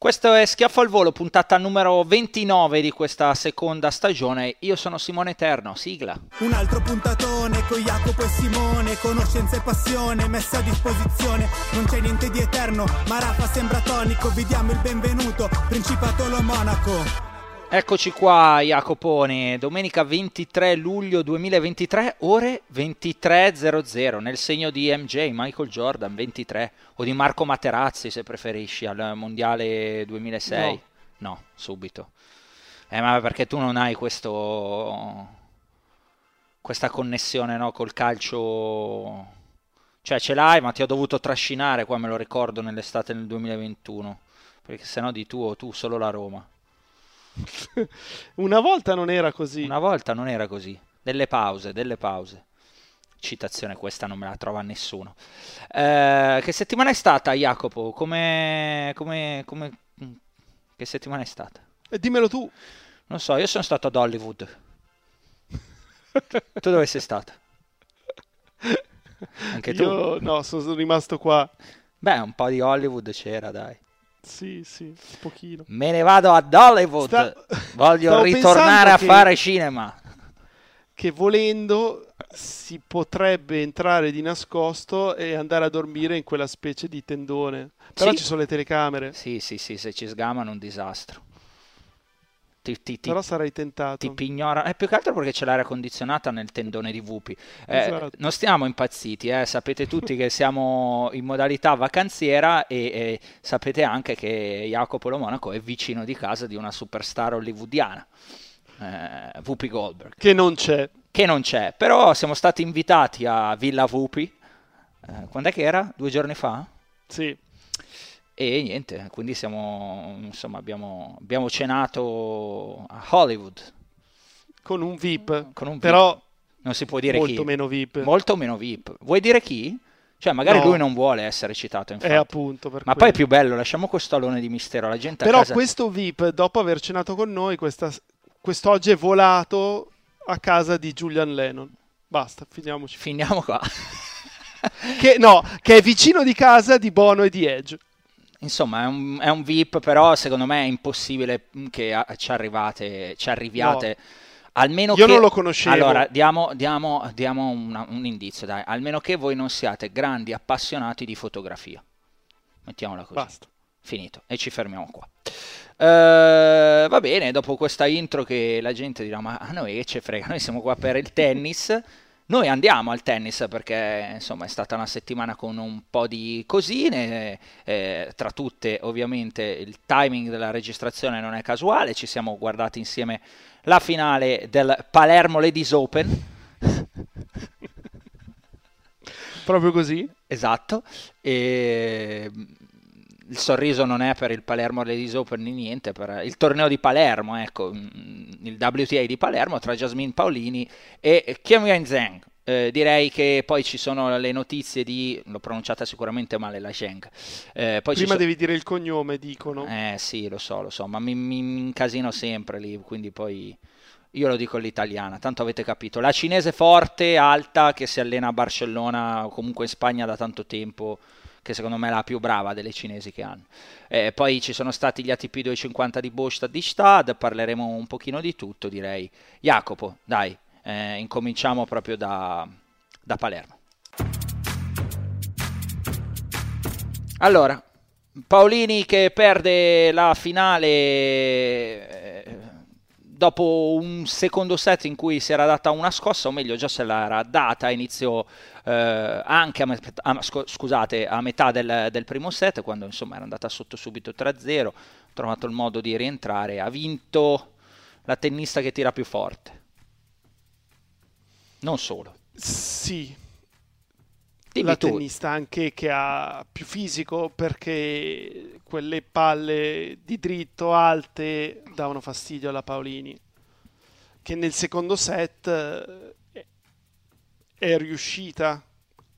Questo è Schiaffo al volo, puntata numero 29 di questa seconda stagione. Io sono Simone Eterno, sigla. Un altro puntatone con Jacopo e Simone, conoscenza e passione messa a disposizione. Non c'è niente di eterno, ma Rafa sembra tonico, vi diamo il benvenuto, Principato lo Monaco. Eccoci qua Jacopone, domenica 23 luglio 2023, ore 23.00, nel segno di MJ, Michael Jordan, 23, o di Marco Materazzi se preferisci, al mondiale 2006. No, subito. Ma perché tu non hai questa connessione, no, col calcio, cioè ce l'hai ma ti ho dovuto trascinare qua, me lo ricordo, nell'estate del 2021, perché sennò di tu solo la Roma. Una volta non era così. Delle pause. Citazione questa non me la trova nessuno. Che settimana è stata, Jacopo? Come che settimana è stata? E dimmelo tu. Non so, io sono stato ad Hollywood. Tu dove sei stato? Anche tu? Io no, sono rimasto qua. Beh, un po' di Hollywood c'era, dai. Sì, un pochino. Me ne vado ad Hollywood. Voglio ritornare a fare cinema. Che volendo si potrebbe entrare di nascosto e andare a dormire in quella specie di tendone. Però sì. Ci sono le telecamere. Sì, se ci sgamano è un disastro. Però sarai tentato. Ti pignora. Più che altro perché c'è l'aria condizionata nel tendone di Whoopi. Esatto. Non stiamo impazziti, sapete tutti che siamo in modalità vacanziera e sapete anche che Jacopo Lo Monaco è vicino di casa di una superstar hollywoodiana, Whoopi Goldberg. Che non c'è, però siamo stati invitati a Villa Whoopi. Quando è che era? 2 giorni fa? Sì. E niente, quindi abbiamo cenato a Hollywood. Con un VIP. Però non si può dire molto chi. Molto meno VIP. Vuoi dire chi? Cioè magari no. Lui non vuole essere citato, infatti. È appunto per Ma quello. Poi è più bello, lasciamo questo alone di mistero alla gente. Però a casa... questo VIP, dopo aver cenato con noi, quest'oggi è volato a casa di Julian Lennon. Basta, finiamo qua. che è vicino di casa di Bono e di Edge. Insomma, è un VIP, però secondo me è impossibile che ci arriviate. No. Almeno io che... non lo conoscevo. Allora, diamo un indizio, dai. Almeno che voi non siate grandi appassionati di fotografia. Mettiamola così. Basta. Finito. E ci fermiamo qua. Va bene, dopo questa intro che la gente dirà, ma a noi che ce frega, noi siamo qua per il tennis... Noi andiamo al tennis perché insomma è stata una settimana con un po' di cosine, tra tutte ovviamente il timing della registrazione non è casuale, ci siamo guardati insieme la finale del Palermo Ladies Open. Proprio così? Esatto, e... il sorriso non è per il Palermo Ladies Open né niente, per il torneo di Palermo, ecco, il WTA di Palermo tra Jasmine Paolini e Chiang Yuan Zheng. Direi che poi ci sono le notizie di, l'ho pronunciata sicuramente male, la Zheng. Poi prima devi dire il cognome, dicono. Sì, lo so, ma mi incasino sempre lì, quindi poi io lo dico all'italiana, tanto avete capito. La cinese forte, alta, che si allena a Barcellona o comunque in Spagna da tanto tempo, che secondo me è la più brava delle cinesi che hanno. Poi ci sono stati gli ATP 250 di Båstad di Gstaad, parleremo un pochino di tutto, direi. Jacopo, dai, incominciamo proprio da Palermo. Allora, Paolini che perde la finale dopo un secondo set in cui si era data una scossa, o meglio già se l'era data a inizio, anche a metà del primo set, quando insomma era andata sotto subito 3-0, ha trovato il modo di rientrare, ha vinto la tennista che tira più forte. Non solo. Sì. Dimmi la tu. Tennista anche che ha più fisico, perché quelle palle di dritto alte davano fastidio alla Paolini, che nel secondo set è riuscita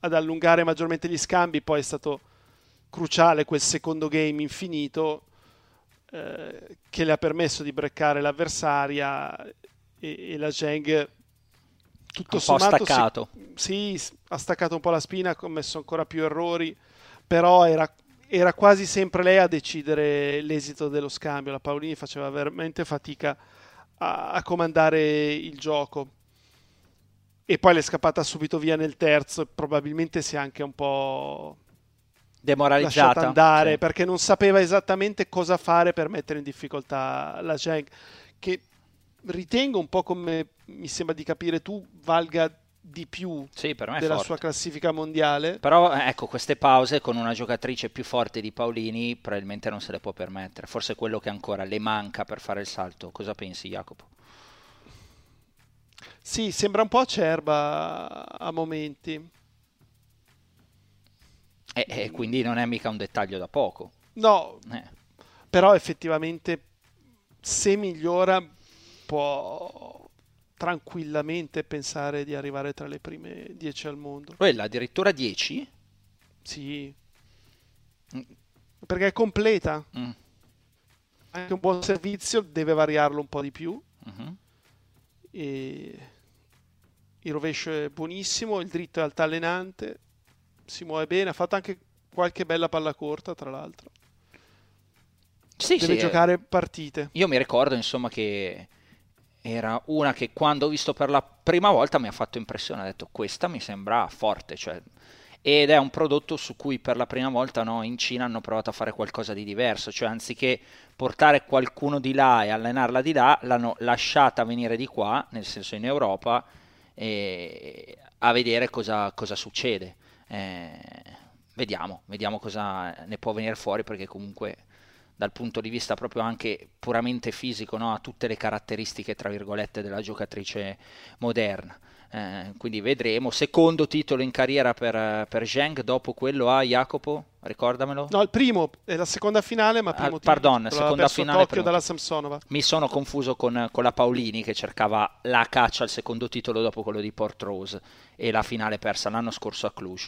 ad allungare maggiormente gli scambi. Poi è stato cruciale quel secondo game infinito che le ha permesso di breccare l'avversaria, e la Zheng tutto sommato staccato. Sì, ha staccato un po' la spina, ha commesso ancora più errori, però era quasi sempre lei a decidere l'esito dello scambio. La Paolini faceva veramente fatica a comandare il gioco, e poi l'è scappata subito via nel terzo, probabilmente si è anche un po' demoralizzata, lasciata andare, sì, perché non sapeva esattamente cosa fare per mettere in difficoltà la Zheng, che ritengo, un po' come mi sembra di capire tu, valga di più, sì, per me della forte sua classifica mondiale. Però ecco, queste pause con una giocatrice più forte di Paolini probabilmente non se le può permettere, forse è quello che ancora le manca per fare il salto. Cosa pensi, Jacopo? Sì, sembra un po' acerba a momenti, e quindi non è mica un dettaglio da poco. No, però effettivamente se migliora può tranquillamente pensare di arrivare tra le prime 10 al mondo. Quella addirittura 10? Sì. Perché è completa. Anche un buon servizio, deve variarlo un po' di più. E il rovescio è buonissimo, il dritto è altalenante, si muove bene, ha fatto anche qualche bella palla corta, tra l'altro. Sì, deve giocare partite. Io mi ricordo, insomma, che era una che quando ho visto per la prima volta mi ha fatto impressione, ho detto questa mi sembra forte, cioè, ed è un prodotto su cui per la prima volta in Cina hanno provato a fare qualcosa di diverso, cioè anziché portare qualcuno di là e allenarla di là, l'hanno lasciata venire di qua, nel senso in Europa, a vedere cosa succede. Vediamo cosa ne può venire fuori, perché comunque dal punto di vista proprio anche puramente fisico, ha tutte le caratteristiche tra virgolette della giocatrice moderna, quindi vedremo. Secondo titolo in carriera per Zheng, dopo quello a Jacopo, ricordamelo. No, il primo è la seconda finale, ma primo titolo. Pardon, seconda finale dalla Samsonova. Mi sono confuso con la Paolini, che cercava la caccia al secondo titolo dopo quello di Portrose e la finale persa l'anno scorso a Cluj.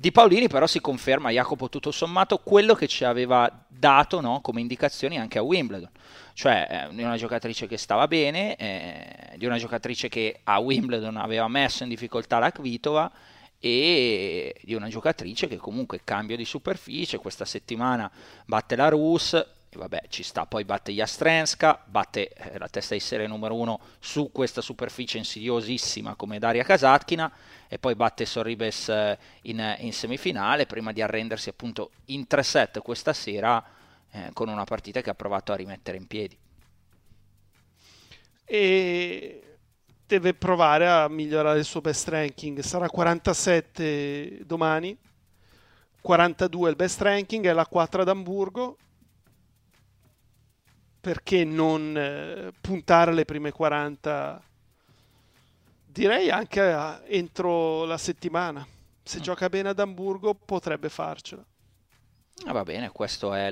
Di Paolini però si conferma, Jacopo, tutto sommato quello che ci aveva dato come indicazioni anche a Wimbledon, cioè di una giocatrice che stava bene, di una giocatrice che a Wimbledon aveva messo in difficoltà la Kvitova, e di una giocatrice che comunque cambia di superficie. Questa settimana batte la Rus, e vabbè, ci sta, poi batte Jastrenska, batte la testa di serie numero 1 su questa superficie insidiosissima come Daria Kasatkina, e poi batte Sorribes in semifinale, prima di arrendersi appunto in 3-7 questa sera, con una partita che ha provato a rimettere in piedi, e deve provare a migliorare il suo best ranking. Sarà 47 domani, 42 il best ranking, è la 4 ad Amburgo. Perché non puntare alle prime 40, direi anche entro la settimana. Se gioca bene ad Amburgo potrebbe farcela. Va bene, questo è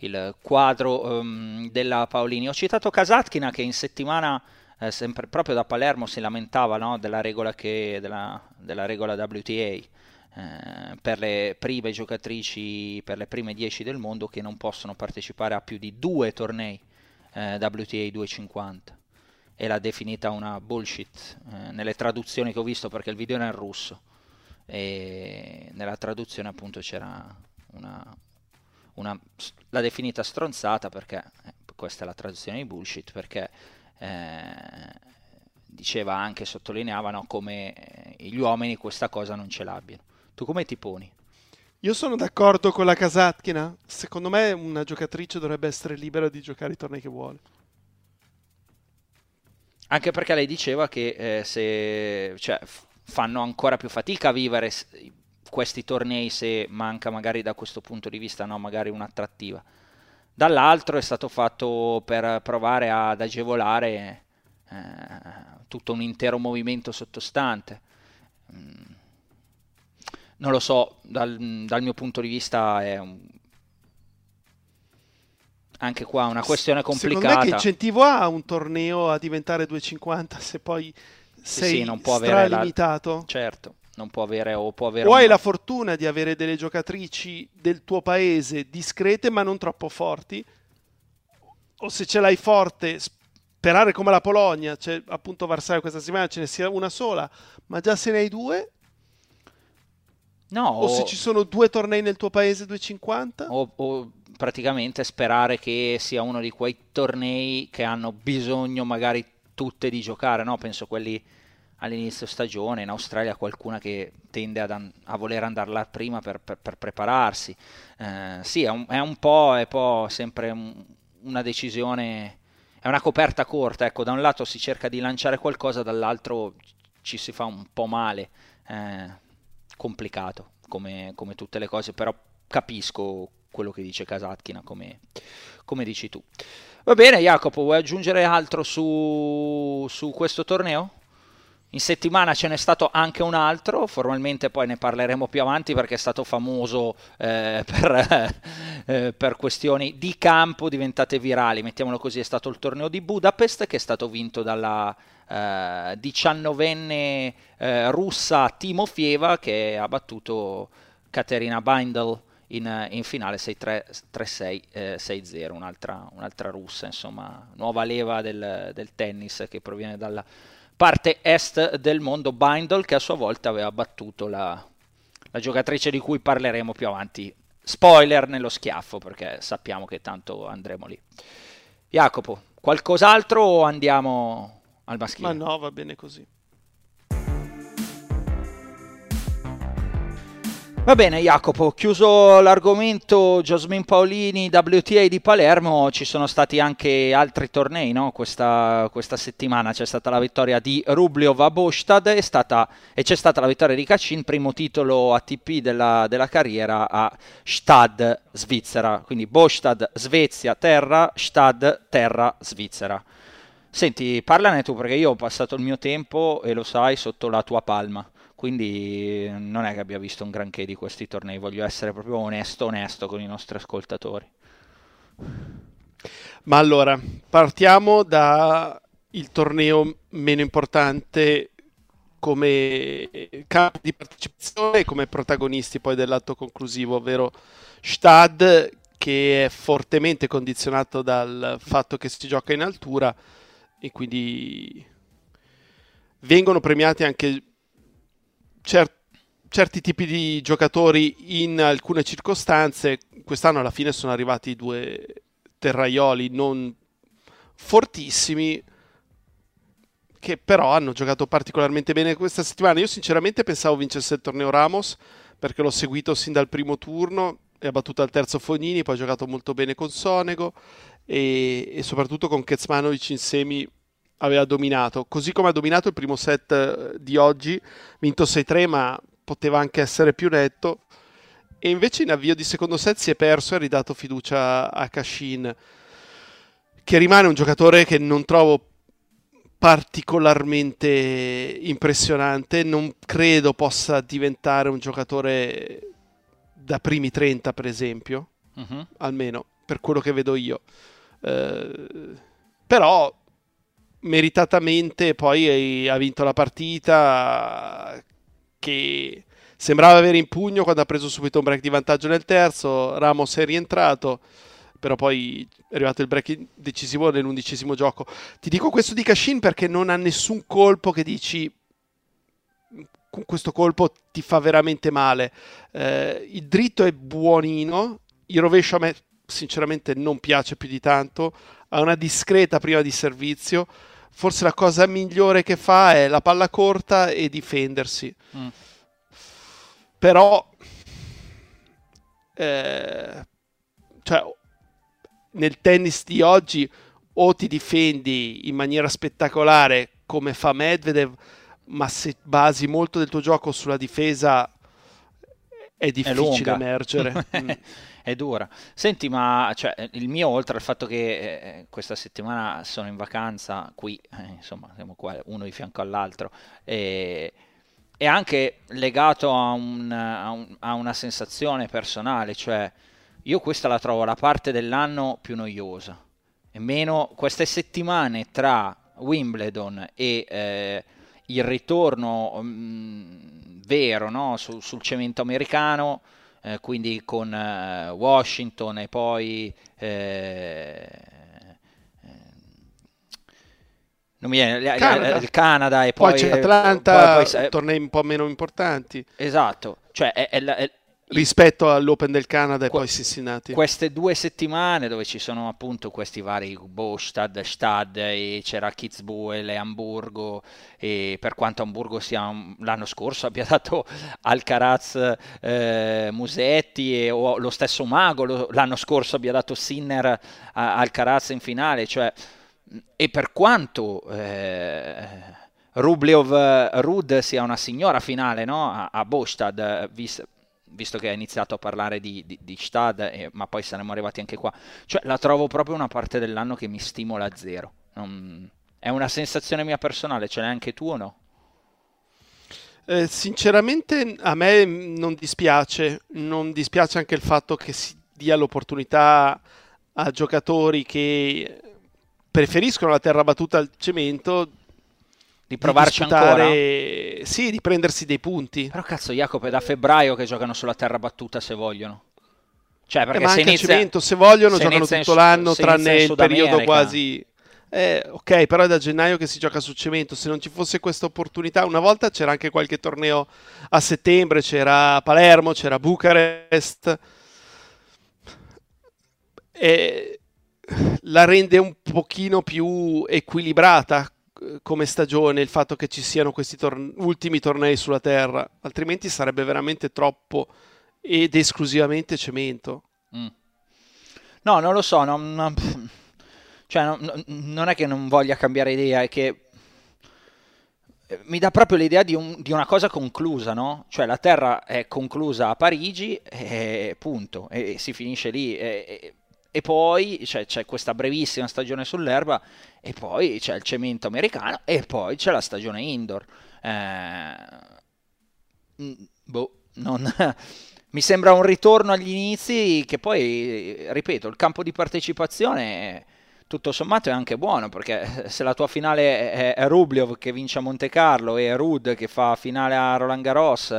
il quadro della Paolini. Ho citato Kasatkina, che in settimana, sempre proprio da Palermo, si lamentava della regola WTA. Per le prime giocatrici, per le prime 10 del mondo, che non possono partecipare a più di 2 tornei WTA 250, e l'ha definita una bullshit nelle traduzioni che ho visto, perché il video era in russo e nella traduzione appunto c'era l'ha definita stronzata, perché questa è la traduzione di bullshit, perché diceva anche, sottolineavano come gli uomini questa cosa non ce l'abbiano. Tu come ti poni? Io sono d'accordo con la Kasatkina. Secondo me una giocatrice dovrebbe essere libera di giocare i tornei che vuole. Anche perché lei diceva che fanno ancora più fatica a vivere questi tornei se manca magari da questo punto di vista, no, magari un'attrattiva. Dall'altro è stato fatto per provare ad agevolare tutto un intero movimento sottostante. Non lo so, dal mio punto di vista è anche qua una questione complicata. Secondo me che incentivo ha un torneo a diventare 250 se poi sei stralimitato? Certo, non può avere o può avere... O hai la fortuna di avere delle giocatrici del tuo paese discrete ma non troppo forti, o se ce l'hai forte... Sperare come la Polonia, cioè appunto Varsavia questa settimana ce ne sia una sola, ma già se ne hai due? No. O se ci sono due tornei nel tuo paese, 250? O praticamente sperare che sia uno di quei tornei che hanno bisogno magari tutte di giocare, no? Penso quelli all'inizio stagione, in Australia qualcuna che tende a voler andare là prima per prepararsi. Sì, è un po' sempre una decisione... È una coperta corta, ecco, da un lato si cerca di lanciare qualcosa, dall'altro ci si fa un po' male, complicato come tutte le cose, però capisco quello che dice Kasatkina, come dici tu. Va bene Jacopo, vuoi aggiungere altro su questo torneo? In settimana ce n'è stato anche un altro, formalmente poi ne parleremo più avanti perché è stato famoso per questioni di campo diventate virali, mettiamolo così. È stato il torneo di Budapest che è stato vinto dalla 19enne russa Timofeeva, che ha battuto Katerina Bindel in finale 6-3, 3-6, 6-0, un'altra russa, insomma, nuova leva del tennis che proviene dalla parte est del mondo, Bindel, che a sua volta aveva battuto la giocatrice di cui parleremo più avanti. Spoiler nello schiaffo, perché sappiamo che tanto andremo lì. Jacopo, qualcos'altro o andiamo al maschile? Ma no, va bene così. Va bene Jacopo, chiuso l'argomento Jasmine Paolini, WTA di Palermo, ci sono stati anche altri tornei, no? Questa settimana c'è stata la vittoria di Rublev a Båstad e c'è stata la vittoria di Cachin, primo titolo ATP della carriera a Gstaad, Svizzera. Quindi Båstad, Svezia, terra, Gstaad, terra, Svizzera. Senti, parlane tu perché io ho passato il mio tempo, e lo sai, sotto la tua palma. Quindi non è che abbia visto un granché di questi tornei, voglio essere proprio onesto con i nostri ascoltatori. Ma allora, partiamo dal torneo meno importante come campo di partecipazione e come protagonisti poi dell'atto conclusivo, ovvero Gstaad, che è fortemente condizionato dal fatto che si gioca in altura e quindi vengono premiati anche certi tipi di giocatori in alcune circostanze. Quest'anno alla fine sono arrivati due terraioli non fortissimi che però hanno giocato particolarmente bene questa settimana. Io sinceramente pensavo vincesse il torneo Ramos perché l'ho seguito sin dal primo turno e ha battuto al terzo Fognini, poi ha giocato molto bene con Sonego e soprattutto con Kecmanovic in semi aveva dominato, così come ha dominato il primo set di oggi, vinto 6-3 ma poteva anche essere più netto, e invece in avvio di secondo set si è perso e ha ridato fiducia a Cachin, che rimane un giocatore che non trovo particolarmente impressionante, non credo possa diventare un giocatore da primi 30 per esempio, almeno per quello che vedo io, però meritatamente poi ha vinto la partita, che sembrava avere in pugno quando ha preso subito un break di vantaggio nel terzo. Ramos è rientrato, però poi è arrivato il break decisivo nell'11° gioco. Ti dico questo di Cachin perché non ha nessun colpo che dici con questo colpo ti fa veramente male, il dritto è buonino, il rovescio a me sinceramente non piace più di tanto, ha una discreta prima di servizio, forse la cosa migliore che fa è la palla corta e difendersi, però cioè nel tennis di oggi o ti difendi in maniera spettacolare come fa Medvedev, ma se basi molto del tuo gioco sulla difesa è difficile emergere. È dura. Senti, ma cioè, il mio, oltre al fatto che questa settimana sono in vacanza qui, insomma siamo qua uno di fianco all'altro, è anche legato a una sensazione personale, cioè io questa la trovo la parte dell'anno più noiosa, e meno queste settimane tra Wimbledon e il ritorno vero, no? sul cemento americano, quindi con Washington e poi non mi viene, il Canada e poi c'è Atlanta, poi tornei un po' meno importanti, esatto, cioè è rispetto all'Open del Canada e poi Cincinnati. Queste due settimane dove ci sono appunto questi vari Båstad, Gstaad, e c'era Kitzbühel e Amburgo, e per quanto Amburgo sia l'anno scorso abbia dato Alcaraz, Musetti, e o lo stesso Mago l'anno scorso abbia dato Sinner a Alcaraz in finale, cioè, e per quanto Rublev Ruud sia una signora finale, no? a Båstad, visto che ha iniziato a parlare di Gstaad, ma poi saremmo arrivati anche qua, cioè la trovo proprio una parte dell'anno che mi stimola a zero. È una sensazione mia personale, ce l'hai anche tu o no? Sinceramente a me non dispiace, anche il fatto che si dia l'opportunità a giocatori che preferiscono la terra battuta al cemento di provarci ancora? Sì, di prendersi dei punti. Però cazzo, Jacopo, è da febbraio che giocano sulla terra battuta se vogliono. Cioè, perché ma se anche inizia... cemento, se vogliono, se giocano tutto l'anno, tranne il periodo quasi... ok, però è da gennaio che si gioca su cemento. Se non ci fosse questa opportunità... Una volta c'era anche qualche torneo a settembre, c'era Palermo, c'era Bucarest. E la rende un pochino più equilibrata come stagione il fatto che ci siano questi ultimi tornei sulla terra, altrimenti sarebbe veramente troppo ed esclusivamente cemento. No, non lo so, non è che non voglia cambiare idea, è che mi dà proprio l'idea di una cosa conclusa, no? Cioè la terra è conclusa a Parigi e punto, e si finisce lì, e poi c'è questa brevissima stagione sull'erba, e poi c'è il cemento americano, e poi c'è la stagione indoor. Mi sembra un ritorno agli inizi, che poi, ripeto, il campo di partecipazione tutto sommato è anche buono, perché se la tua finale è Rublev che vince a Monte Carlo e Ruud che fa finale a Roland Garros,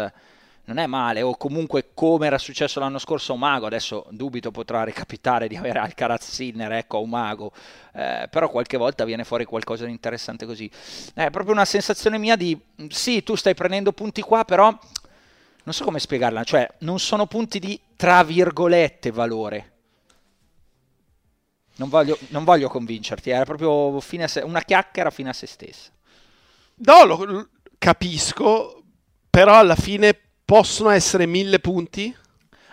non è male. O comunque, come era successo l'anno scorso a Umago, adesso dubito potrà recapitare di avere Alcaraz Sinner, ecco, a Umago, però qualche volta viene fuori qualcosa di interessante così. È proprio una sensazione mia di, sì, tu stai prendendo punti qua, però non so come spiegarla, cioè non sono punti di, tra virgolette, valore. Non voglio convincerti, era proprio una chiacchiera fine a se stessa. No, lo capisco, però alla fine... possono essere 1000 punti.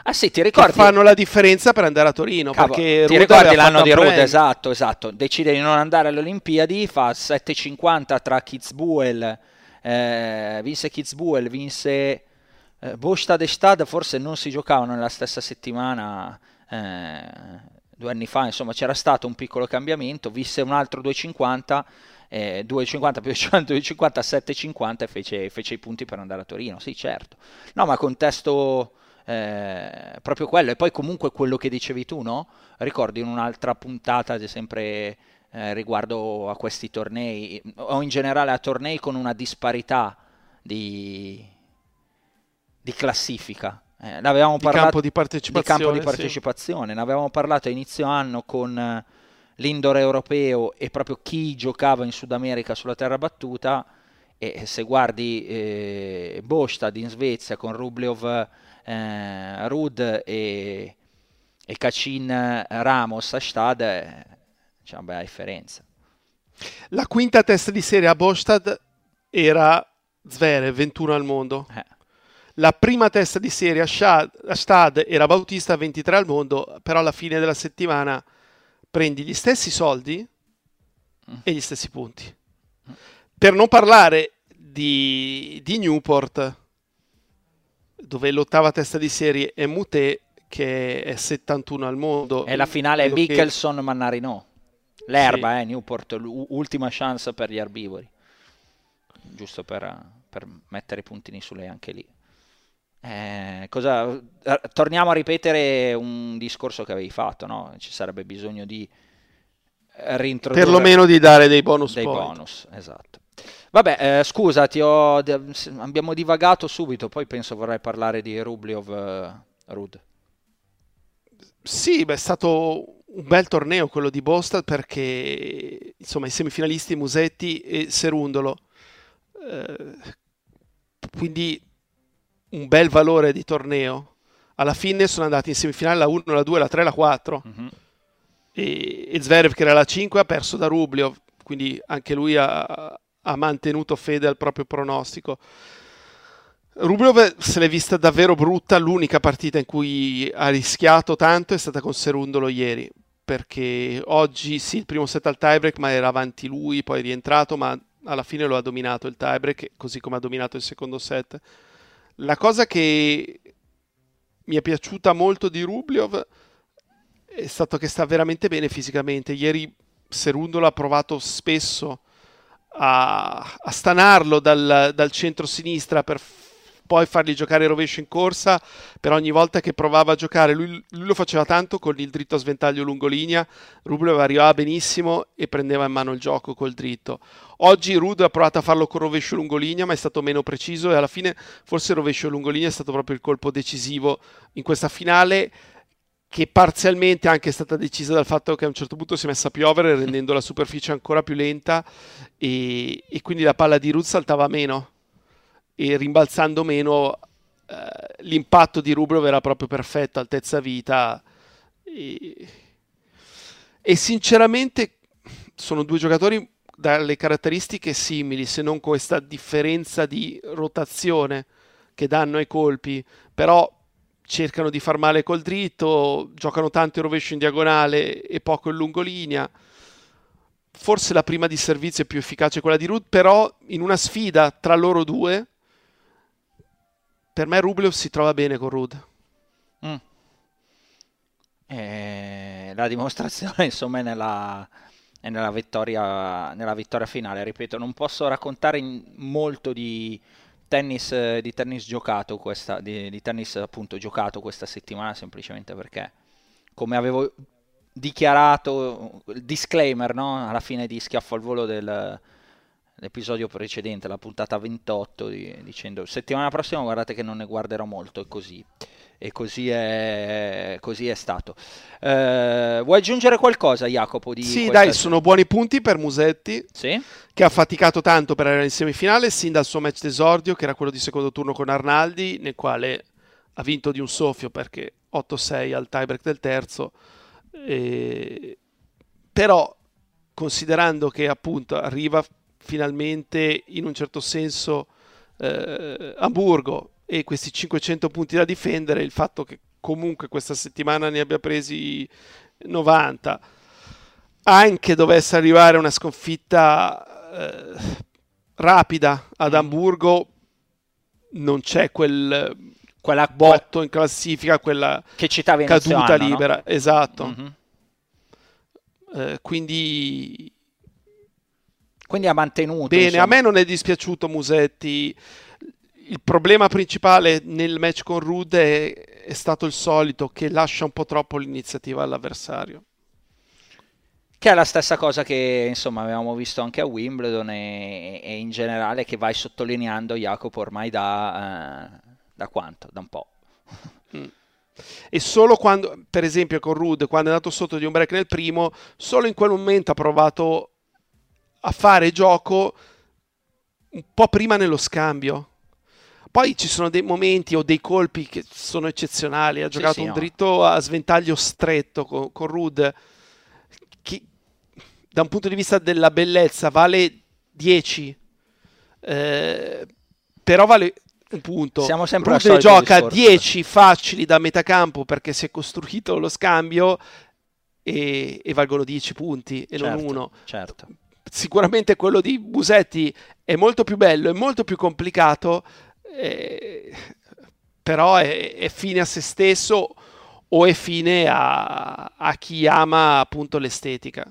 Ah sì, ti ricordi? Che fanno la differenza per andare a Torino. Perché ti ricordi l'anno di Ruud? Esatto. Decide di non andare alle Olimpiadi, fa 7,50 tra Kitzbühel, vinse Båstad e Gstaad, forse non si giocavano nella stessa settimana, 2 anni fa, insomma c'era stato un piccolo cambiamento, visse un altro 2,50, 2,50 più 2,50, 7,50, e fece i punti per andare a Torino. Sì, certo. No, ma contesto proprio quello. E poi comunque quello che dicevi tu, no? Ricordi in un'altra puntata, sempre riguardo a questi tornei, o in generale a tornei con una disparità di classifica. L'avevamo parlato di campo di partecipazione. Sì. Ne avevamo parlato a inizio anno con... l'indoor europeo e proprio chi giocava in Sud America sulla terra battuta, e se guardi Båstad in Svezia con Rublev, Ruud e Cachin, Ramos a Gstaad, c'è una bella differenza. La quinta testa di serie a Båstad era Zverev, 21 al mondo. La prima testa di serie a Gstaad era Bautista, 23 al mondo, però alla fine della settimana prendi gli stessi soldi e gli stessi punti. Per non parlare di Newport, dove l'ottava testa di serie è Muté, che è 71 al mondo. E la finale è Mickelson, che... Mannarino. L'erba, sì. Newport, ultima chance per gli arbivori. Giusto per mettere i puntini sulle anche lì. Torniamo a ripetere un discorso che avevi fatto, no? Ci sarebbe bisogno di reintrodurre... Perlomeno di dare dei bonus. Dei bonus, esatto. Vabbè, scusa, abbiamo divagato subito, poi penso vorrei parlare di Rublev, Ruud. Sì, beh, è stato un bel torneo quello di Båstad, perché insomma i semifinalisti Musetti e Serundolo, quindi un bel valore di torneo. Alla fine sono andati in semifinale la 1, la 2, la 3, la 4 e Zverev, che era la 5, ha perso da Rublev, quindi anche lui ha mantenuto fede al proprio pronostico. Rublev se l'è vista davvero brutta. L'unica partita in cui ha rischiato tanto è stata con Serundolo ieri, perché oggi sì, il primo set al tiebreak, ma era avanti lui, poi è rientrato, ma alla fine lo ha dominato il tiebreak, così come ha dominato il secondo set. La cosa che mi è piaciuta molto di Rublev è stato che sta veramente bene fisicamente. Ieri Serundolo ha provato spesso a stanarlo dal centro-sinistra per poi fargli giocare rovescio in corsa, per ogni volta che provava a giocare lui lo faceva tanto con il dritto a sventaglio lungolinea. Rublev arrivava benissimo e prendeva in mano il gioco col dritto. Oggi Ruud ha provato a farlo con rovescio lungolinea, ma è stato meno preciso, e alla fine forse il rovescio lungolinea è stato proprio il colpo decisivo in questa finale, che parzialmente anche è stata decisa dal fatto che a un certo punto si è messa a piovere, rendendo la superficie ancora più lenta, e quindi la palla di Ruud saltava meno e rimbalzando meno. L'impatto di Rublev era proprio perfetto, altezza vita, e sinceramente sono due giocatori dalle caratteristiche simili, se non questa differenza di rotazione che danno ai colpi, però cercano di far male col dritto, giocano tanto il rovescio in diagonale e poco in lungolinea. Forse la prima di servizio è più efficace quella di Ruud, però in una sfida tra loro due, per me Rublev si trova bene con Ruud. La dimostrazione insomma è nella vittoria finale. Ripeto, non posso raccontare molto di tennis appunto giocato questa settimana, semplicemente perché, come avevo dichiarato il disclaimer, no? Alla fine di Schiaffo al volo dell'episodio precedente, la puntata 28, dicendo settimana prossima guardate che non ne guarderò molto, e così è stato. Vuoi aggiungere qualcosa, Jacopo? Sì, dai, sono buoni punti per Musetti, sì? Che ha faticato tanto per arrivare in semifinale sin dal suo match d'esordio, che era quello di secondo turno con Arnaldi, nel quale ha vinto di un soffio, perché 8-6 al tiebreak del terzo. Però considerando che appunto arriva finalmente in un certo senso Amburgo e questi 500 punti da difendere, il fatto che comunque questa settimana ne abbia presi 90, anche dovesse arrivare una sconfitta rapida ad Amburgo, non c'è quella botto in classifica, quella che citavi, caduta libera, no? Esatto. Quindi ha mantenuto bene, insomma. A me non è dispiaciuto Musetti. Il problema principale nel match con Ruud è stato il solito, che lascia un po' troppo l'iniziativa all'avversario, che è la stessa cosa che insomma avevamo visto anche a Wimbledon e in generale, che vai sottolineando, Jacopo, ormai da quanto? Da un po'. E solo quando, per esempio con Ruud, quando è andato sotto di un break nel primo, solo in quel momento ha provato a fare gioco un po' prima nello scambio. Poi ci sono dei momenti o dei colpi che sono eccezionali. Ha giocato dritto a sventaglio stretto con Ruud, che da un punto di vista della bellezza vale 10, però vale un punto. Siamo sempre Ruud gioca discorso. 10 facili da metà campo perché si è costruito lo scambio e valgono 10 punti e certo, non uno. Certo. Sicuramente quello di Musetti è molto più bello, è molto più complicato, però è fine a se stesso o è fine a chi ama appunto l'estetica.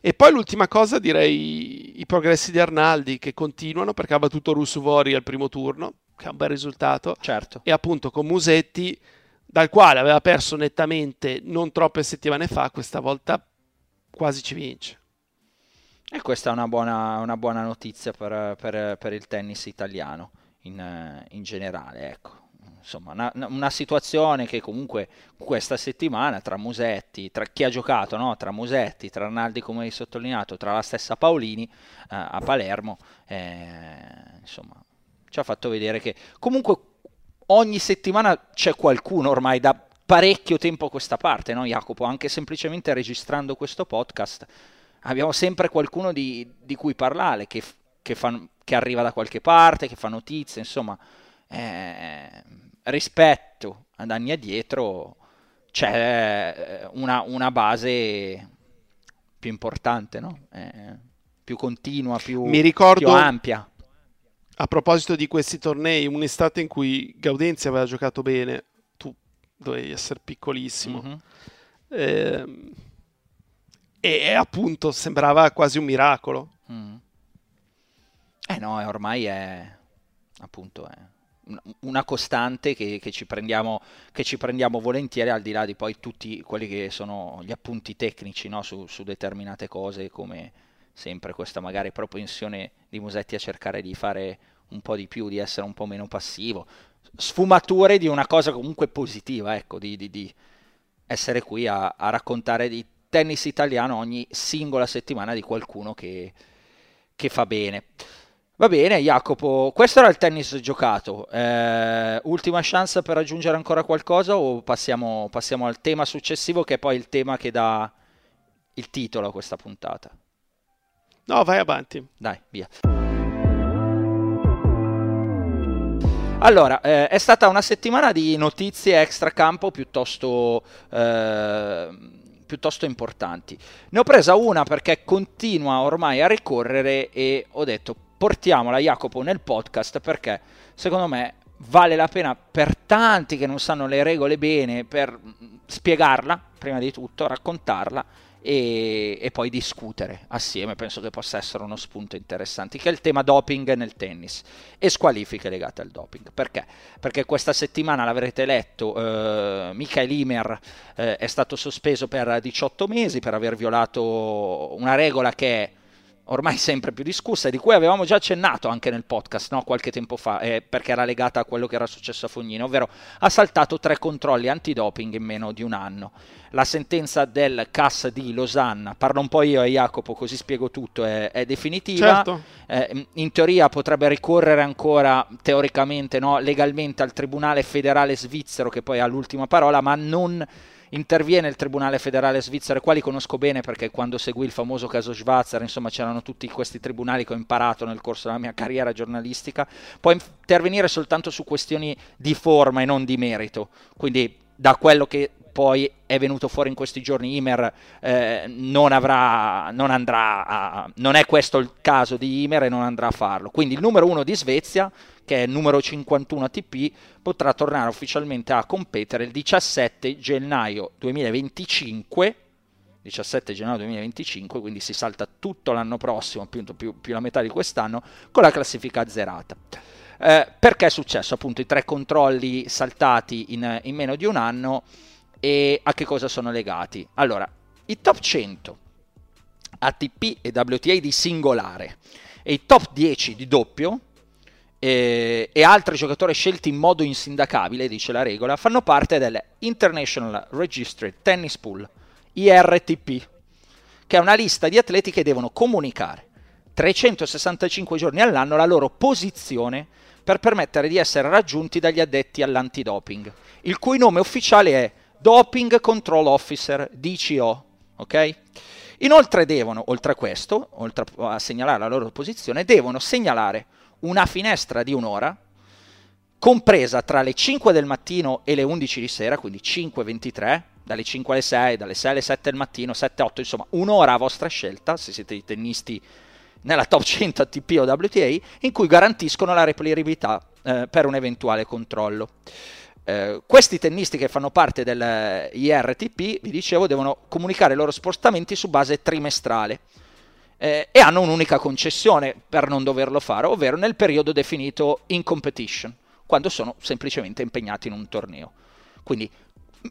E poi l'ultima cosa direi i progressi di Arnaldi che continuano, perché ha battuto Rusuvori al primo turno, che è un bel risultato, certo, e appunto con Musetti, dal quale aveva perso nettamente non troppe settimane fa, questa volta quasi ci vince. E questa è una buona notizia per il tennis italiano in generale, ecco. Insomma, una situazione che comunque questa settimana tra Musetti, tra chi ha giocato, no? Tra Musetti, tra Arnaldi come hai sottolineato, tra la stessa Paolini a Palermo, insomma, ci ha fatto vedere che comunque ogni settimana c'è qualcuno ormai da parecchio tempo a questa parte, no Jacopo? Anche semplicemente registrando questo podcast abbiamo sempre qualcuno di cui parlare, che arriva da qualche parte, che fa notizie, insomma... rispetto ad anni addietro c'è una base più importante, no? Più continua, più ampia. A proposito di questi tornei, un'estate in cui Gaudenzi aveva giocato bene, tu dovevi essere piccolissimo, mm-hmm. E appunto sembrava quasi un miracolo. Mm. No, ormai è appunto una costante che ci prendiamo volentieri, al di là di poi tutti quelli che sono gli appunti tecnici, no? su determinate cose, come sempre questa magari propensione di Musetti a cercare di fare un po' di più, di essere un po' meno passivo, sfumature di una cosa comunque positiva, ecco, di essere qui a raccontare di tennis italiano ogni singola settimana di qualcuno che fa bene. Va bene Jacopo, questo era il tennis giocato, ultima chance per aggiungere ancora qualcosa o passiamo al tema successivo, che è poi il tema che dà il titolo a questa puntata? No, vai avanti. Dai, via. Allora, è stata una settimana di notizie extracampo piuttosto importanti. Ne ho presa una perché continua ormai a ricorrere e ho detto portiamola Jacopo nel podcast, perché secondo me vale la pena per tanti che non sanno le regole bene, per spiegarla prima di tutto, raccontarla e poi discutere assieme. Penso che possa essere uno spunto interessante, che è il tema doping nel tennis e squalifiche legate al doping. Perché? Perché questa settimana l'avrete letto, Mikael Ymer è stato sospeso per 18 mesi per aver violato una regola che è ormai sempre più discussa, di cui avevamo già accennato anche nel podcast, no? Qualche tempo fa, perché era legata a quello che era successo a Fognini, ovvero ha saltato 3 controlli antidoping in meno di un anno. La sentenza del CAS di Losanna, parlo un po' io e Jacopo così spiego tutto, è definitiva, certo. In teoria potrebbe ricorrere ancora teoricamente, no? Legalmente al Tribunale Federale Svizzero, che poi ha l'ultima parola, ma non interviene il Tribunale Federale Svizzero, quali conosco bene perché quando seguì il famoso caso Schwarzer, insomma, c'erano tutti questi tribunali che ho imparato nel corso della mia carriera giornalistica. Può intervenire soltanto su questioni di forma e non di merito, quindi da quello che poi è venuto fuori in questi giorni Ymer non è questo il caso di Ymer e non andrà a farlo. Quindi il numero 1 di Svezia, che è il numero 51 ATP, potrà tornare ufficialmente a competere il 17 gennaio 2025, quindi si salta tutto l'anno prossimo, più la metà di quest'anno, con la classifica azzerata. Perché è successo appunto i 3 controlli saltati in meno di un anno e a che cosa sono legati? Allora, i top 100 ATP e WTA di singolare e i top 10 di doppio e altri giocatori scelti in modo insindacabile, dice la regola, fanno parte dell'International Registered Tennis Pool, IRTP, che è una lista di atleti che devono comunicare 365 giorni all'anno la loro posizione per permettere di essere raggiunti dagli addetti all'antidoping, il cui nome ufficiale è Doping Control Officer, DCO, ok? Inoltre devono, oltre a segnalare la loro posizione, devono segnalare una finestra di un'ora compresa tra le 5 del mattino e le 11 di sera, quindi 5:23, dalle 5 alle 6, dalle 6 alle 7 del mattino, 7-8, insomma un'ora a vostra scelta, se siete dei tennisti nella top 100 ATP o WTA, in cui garantiscono la reperibilità per un eventuale controllo. Questi tennisti che fanno parte del IRTP, vi dicevo, devono comunicare i loro spostamenti su base trimestrale e hanno un'unica concessione per non doverlo fare, ovvero nel periodo definito in competition, quando sono semplicemente impegnati in un torneo. Quindi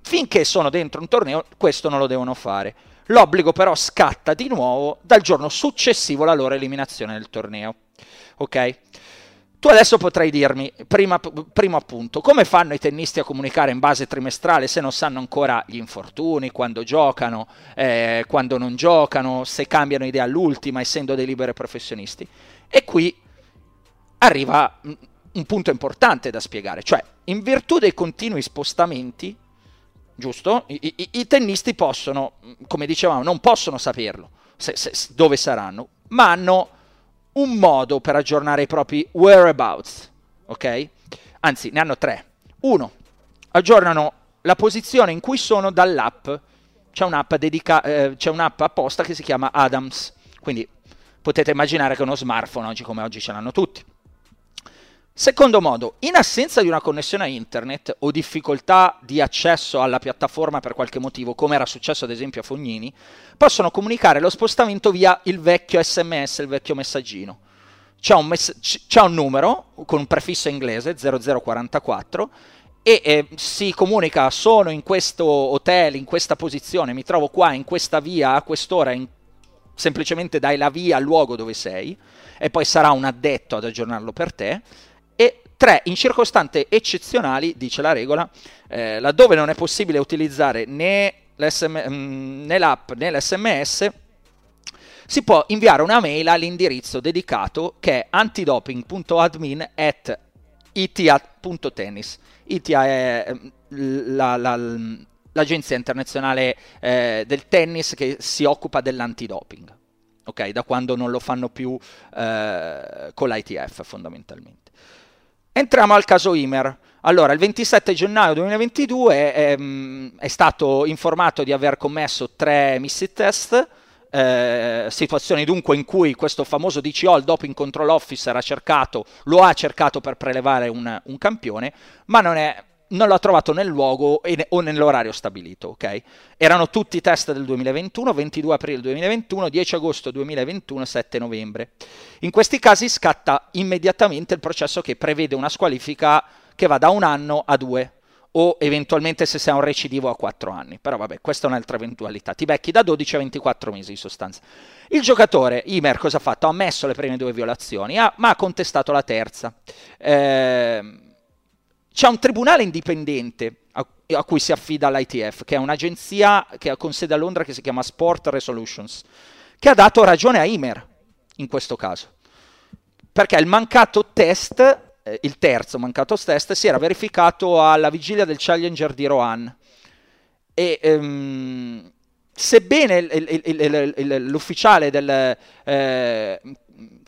finché sono dentro un torneo questo non lo devono fare. L'obbligo però scatta di nuovo dal giorno successivo alla loro eliminazione del torneo. Ok? Tu adesso potrai dirmi, primo appunto, come fanno i tennisti a comunicare in base trimestrale se non sanno ancora gli infortuni, quando giocano, quando non giocano, se cambiano idea all'ultima, essendo dei liberi professionisti? E qui arriva un punto importante da spiegare, cioè in virtù dei continui spostamenti, giusto? I tennisti possono, come dicevamo, non possono saperlo dove saranno, ma hanno un modo per aggiornare i propri whereabouts, ok? Anzi, ne hanno tre. Uno, aggiornano la posizione in cui sono dall'app. C'è un'app apposta che si chiama Adams, quindi potete immaginare che uno smartphone oggi come oggi ce l'hanno tutti. Secondo modo, in assenza di una connessione a internet o difficoltà di accesso alla piattaforma per qualche motivo, come era successo ad esempio a Fognini, possono comunicare lo spostamento via il vecchio SMS, il vecchio messaggino. C'è un numero con un prefisso inglese, 0044, e si comunica: sono in questo hotel, in questa posizione, mi trovo qua, in questa via, a quest'ora, semplicemente dai la via al luogo dove sei, e poi sarà un addetto ad aggiornarlo per te. E 3. In circostanze eccezionali, dice la regola, laddove non è possibile utilizzare né l'app né l'SMS, si può inviare una mail all'indirizzo dedicato che è antidoping.admin@ita.tennis. ITA è l'agenzia internazionale del tennis che si occupa dell'antidoping, ok? Da quando non lo fanno più con l'ITF fondamentalmente. Entriamo al caso Ymer. Allora, il 27 gennaio 2022 è stato informato di aver commesso 3 missed test, situazioni dunque in cui questo famoso DCO, il Doping Control Officer, lo ha cercato per prelevare un campione, ma non l'ha trovato nel luogo o nell'orario stabilito, ok? Erano tutti test del 2021, 22 aprile 2021, 10 agosto 2021, 7 novembre. In questi casi scatta immediatamente il processo che prevede una squalifica che va da 1 anno a 2, o eventualmente se sei un recidivo a 4 anni. Però vabbè, questa è un'altra eventualità. Ti becchi da 12 a 24 mesi in sostanza. Il giocatore Ymer cosa ha fatto? Ha ammesso le prime 2 violazioni, ma ha contestato la terza. C'è un tribunale indipendente a cui si affida l'ITF, che è un'agenzia che ha con sede a Londra che si chiama Sport Resolutions, che ha dato ragione a Ymer in questo caso, perché il mancato test, il terzo mancato test, si era verificato alla vigilia del Challenger di Rohan. E sebbene l'ufficiale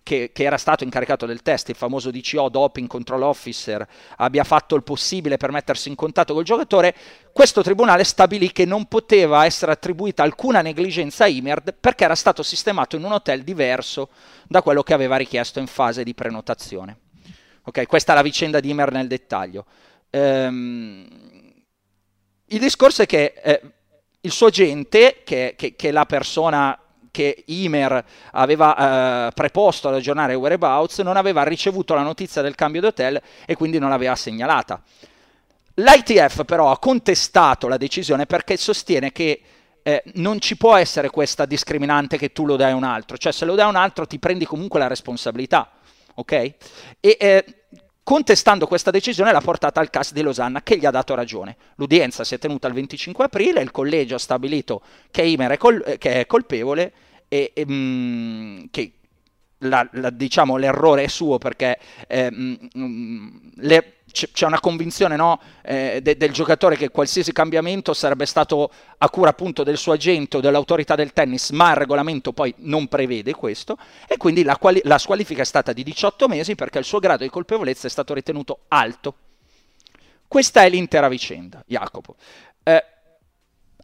che era stato incaricato del test, il famoso DCO, Doping Control Officer, abbia fatto il possibile per mettersi in contatto col giocatore, questo tribunale stabilì che non poteva essere attribuita alcuna negligenza a Ymer perché era stato sistemato in un hotel diverso da quello che aveva richiesto in fase di prenotazione. Ok, questa è la vicenda di Ymer nel dettaglio. Il discorso è che il suo agente, che è la persona che Ymer aveva preposto ad aggiornare whereabouts, non aveva ricevuto la notizia del cambio d'hotel e quindi non l'aveva segnalata. L'ITF però ha contestato la decisione perché sostiene che non ci può essere questa discriminante che tu lo dai a un altro, cioè se lo dai a un altro ti prendi comunque la responsabilità, ok? Contestando questa decisione l'ha portata al CAS di Losanna, che gli ha dato ragione. L'udienza si è tenuta il 25 aprile, il collegio ha stabilito che Ymer è colpevole e che diciamo, l'errore è suo perché c'è una convinzione, no, del giocatore che qualsiasi cambiamento sarebbe stato a cura appunto del suo agente o dell'autorità del tennis, ma il regolamento poi non prevede questo, e quindi la squalifica è stata di 18 mesi perché il suo grado di colpevolezza è stato ritenuto alto, Questa è l'intera vicenda, Jacopo.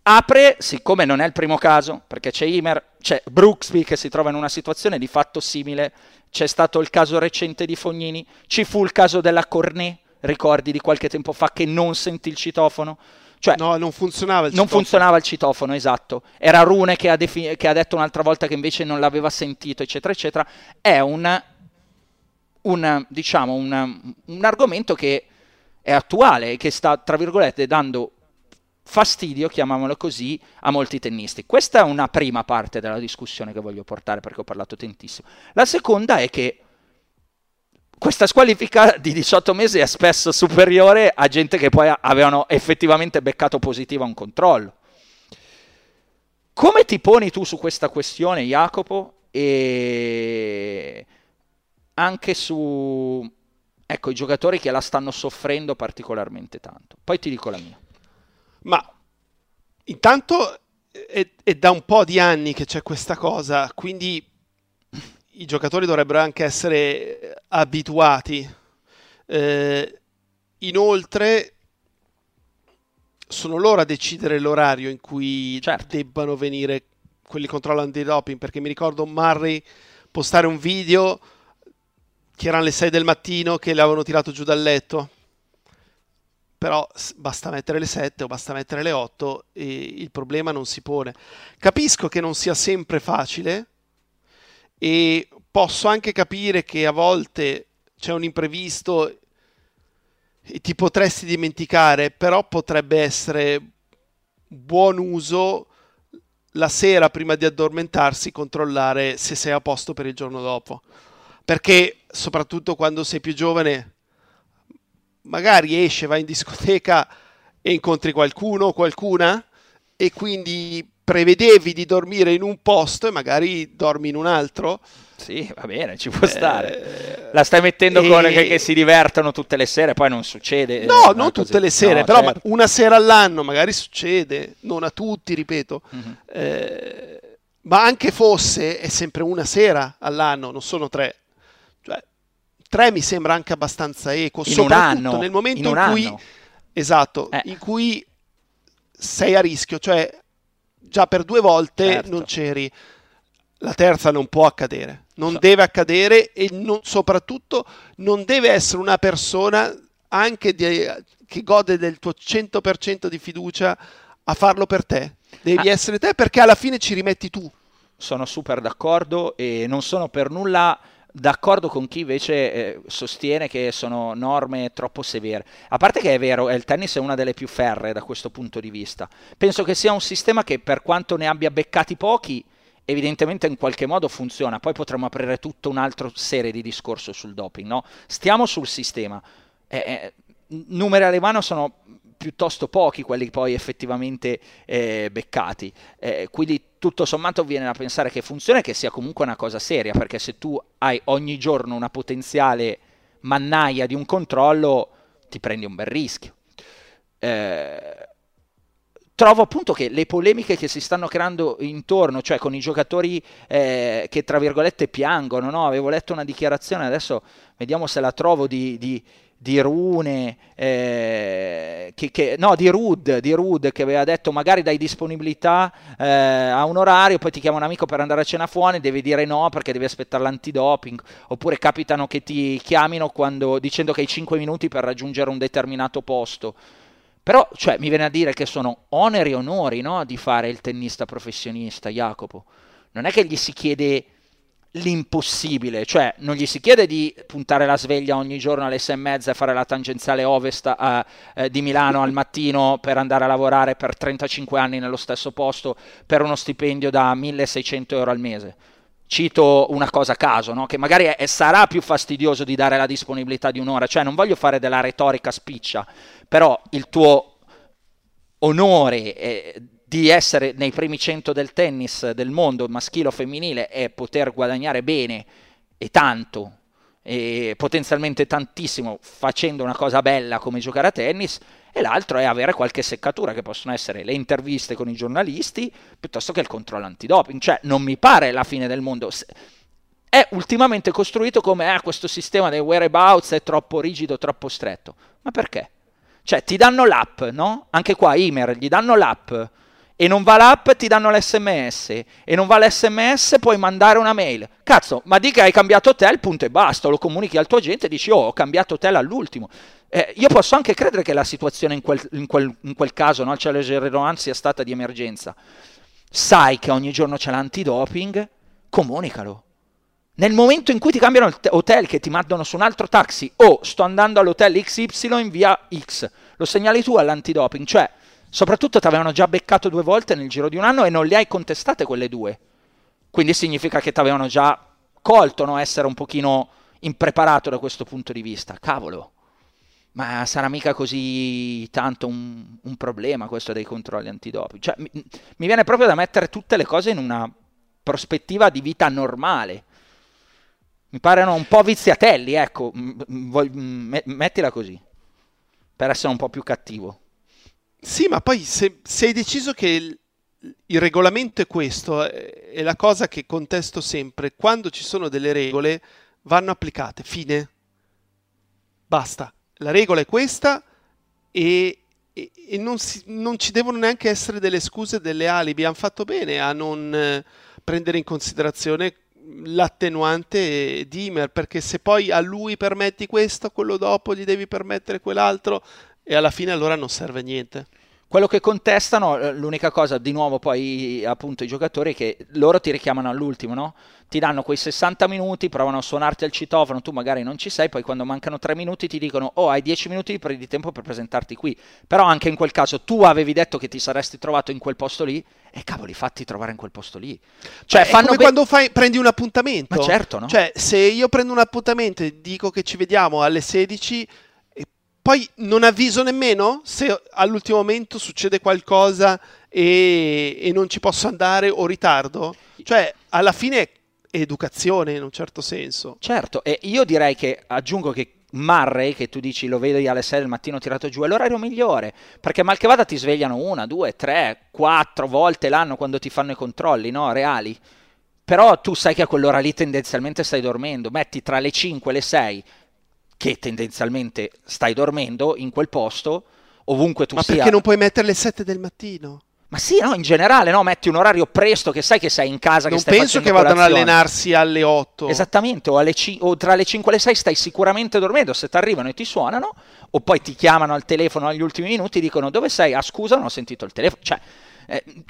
Apre, siccome non è il primo caso, perché c'è Ymer, c'è Brooksby che si trova in una situazione di fatto simile, c'è stato il caso recente di Fognini, ci fu il caso della Cornet, ricordi di qualche tempo fa, che non sentì il citofono. Cioè, no, non funzionava il citofono. Non funzionava il citofono, esatto. Era Rune che ha detto un'altra volta che invece non l'aveva sentito, eccetera, eccetera. È un argomento che è attuale e che sta, tra virgolette, dando fastidio, chiamiamolo così, a molti tennisti. Questa è una prima parte della discussione che voglio portare, perché ho parlato tantissimo. La seconda è che questa squalifica di 18 mesi è spesso superiore a gente che poi avevano effettivamente beccato positivo a un controllo. Come ti poni tu su questa questione, Jacopo? E anche su, ecco, i giocatori che la stanno soffrendo particolarmente tanto. Poi ti dico la mia. Ma intanto è da un po' di anni che c'è questa cosa, quindi i giocatori dovrebbero anche essere abituati. Inoltre sono loro a decidere l'orario in cui debbano venire quelli che controllano di doping, perché mi ricordo Murray postare un video che erano le 6 del mattino che le avevano tirato giù dal letto, però basta mettere le 7 o basta mettere le 8 e il problema non si pone. Capisco che non sia sempre facile, e posso anche capire che a volte c'è un imprevisto e ti potresti dimenticare, però potrebbe essere buon uso la sera prima di addormentarsi controllare se sei a posto per il giorno dopo, perché soprattutto quando sei più giovane magari esce, vai in discoteca e incontri qualcuno o qualcuna e quindi prevedevi di dormire in un posto e magari dormi in un altro. Sì, va bene, ci può stare. La stai mettendo con che si divertono tutte le sere, poi non succede. No, non tutte le sere, no, però certo, una sera all'anno magari succede, non a tutti, ripeto. Mm-hmm. Ma anche fosse, è sempre una sera all'anno, non sono tre. Cioè, tre mi sembra anche abbastanza equo, soprattutto nel momento in cui, esatto, in cui sei a rischio, cioè già per due volte non c'eri, la terza non può accadere, non deve accadere, e soprattutto non deve essere una persona anche che gode del tuo 100% di fiducia a farlo per te, devi essere te, perché alla fine ci rimetti tu. Sono super d'accordo e non sono per nulla d'accordo con chi invece sostiene che sono norme troppo severe. A parte che è vero, il tennis è una delle più ferree da questo punto di vista. Penso che sia un sistema che, per quanto ne abbia beccati pochi, evidentemente in qualche modo funziona. Poi potremmo aprire tutta un'altra serie di discorso sul doping, no? Stiamo sul sistema. Numeri alle mani sono piuttosto pochi quelli poi effettivamente beccati, quindi tutto sommato viene da pensare che funziona e che sia comunque una cosa seria, perché se tu hai ogni giorno una potenziale mannaia di un controllo ti prendi un bel rischio. Trovo appunto che le polemiche che si stanno creando intorno, cioè con i giocatori che tra virgolette piangono, no? Avevo letto una dichiarazione, adesso vediamo se la trovo, di Rune, di Ruud che aveva detto magari dai disponibilità a un orario, poi ti chiama un amico per andare a cena fuori, devi dire no perché devi aspettare l'antidoping, oppure capitano che ti chiamino dicendo che hai 5 minuti per raggiungere un determinato posto. Però cioè, mi viene a dire che sono oneri e onori, no, di fare il tennista professionista, Jacopo. Non è che gli si chiede l'impossibile, cioè non gli si chiede di puntare la sveglia ogni giorno alle 6:30 e fare la tangenziale ovest di Milano al mattino per andare a lavorare per 35 anni nello stesso posto per uno stipendio da 1.600 euro al mese. Cito una cosa a caso, no? Che magari sarà più fastidioso di dare la disponibilità di un'ora, cioè non voglio fare della retorica spiccia, però il tuo onore di essere nei primi 100 del tennis del mondo, maschile o femminile, e poter guadagnare bene e tanto, e potenzialmente tantissimo, facendo una cosa bella come giocare a tennis, e l'altro è avere qualche seccatura, che possono essere le interviste con i giornalisti, piuttosto che il controllo antidoping. Cioè, non mi pare la fine del mondo. È ultimamente costruito come questo sistema dei whereabouts è troppo rigido, troppo stretto. Ma perché? Cioè ti danno l'app, no? Anche qua Ymer, gli danno l'app e non va l'app, ti danno l'SMS e non va l'SMS, puoi mandare una mail. Cazzo, ma dica hai cambiato hotel, punto e basta, lo comunichi al tuo agente e dici "Oh, ho cambiato hotel all'ultimo". Io posso anche credere che la situazione in quel caso, no, cioè l'Iran sia stata di emergenza. Sai che ogni giorno c'è l'antidoping, comunicalo. Nel momento in cui ti cambiano il hotel, che ti mandano su un altro taxi, o sto andando all'hotel XY in via X, lo segnali tu all'antidoping. Cioè, soprattutto ti avevano già beccato 2 volte nel giro di un anno e non le hai contestate quelle 2. Quindi significa che ti avevano già colto, no? Essere un pochino impreparato da questo punto di vista. Cavolo, ma sarà mica così tanto un problema questo dei controlli antidoping? Cioè, mi viene proprio da mettere tutte le cose in una prospettiva di vita normale. Mi parano un po' viziatelli, ecco, mettila così, per essere un po' più cattivo. Sì, ma poi se hai deciso che il regolamento è questo, è la cosa che contesto sempre, quando ci sono delle regole vanno applicate, fine, basta, la regola è questa e non ci devono neanche essere delle scuse, delle alibi, hanno fatto bene a non prendere in considerazione l'attenuante di Ymer, perché se poi a lui permetti questo, quello dopo gli devi permettere quell'altro e alla fine allora non serve a niente. Quello che contestano, l'unica cosa di nuovo poi appunto i giocatori, che loro ti richiamano all'ultimo, no? Ti danno quei 60 minuti, provano a suonarti al citofono, tu magari non ci sei, poi quando mancano 3 minuti ti dicono "Oh, hai 10 minuti di tempo per presentarti qui". Però anche in quel caso tu avevi detto che ti saresti trovato in quel posto lì e cavoli, fatti trovare in quel posto lì. Cioè, fanno come quando prendi un appuntamento. Ma certo, no? Cioè, se io prendo un appuntamento e dico che ci vediamo alle 16, poi non avviso nemmeno se all'ultimo momento succede qualcosa e non ci posso andare o ritardo. Cioè, alla fine è educazione in un certo senso. Certo, e io direi che, aggiungo che Murray, che tu dici lo vedi alle 6 del mattino tirato giù, è l'orario migliore, perché mal che vada ti svegliano 1, 2, 3, 4 volte l'anno quando ti fanno i controlli, no? Reali. Però tu sai che a quell'ora lì tendenzialmente stai dormendo, metti tra le 5 e le 6... che tendenzialmente stai dormendo in quel posto, ovunque tu sia. Ma perché non puoi mettere le 7 del mattino? Ma sì, no, in generale, no, metti un orario presto, che sai che sei in casa, che stai facendo colazione. Non penso che vadano ad allenarsi alle 8. Esattamente, o tra le 5 e le 6 stai sicuramente dormendo, se ti arrivano e ti suonano, o poi ti chiamano al telefono agli ultimi minuti, dicono "Dove sei?". "Ah, scusa, non ho sentito il telefono". Cioè,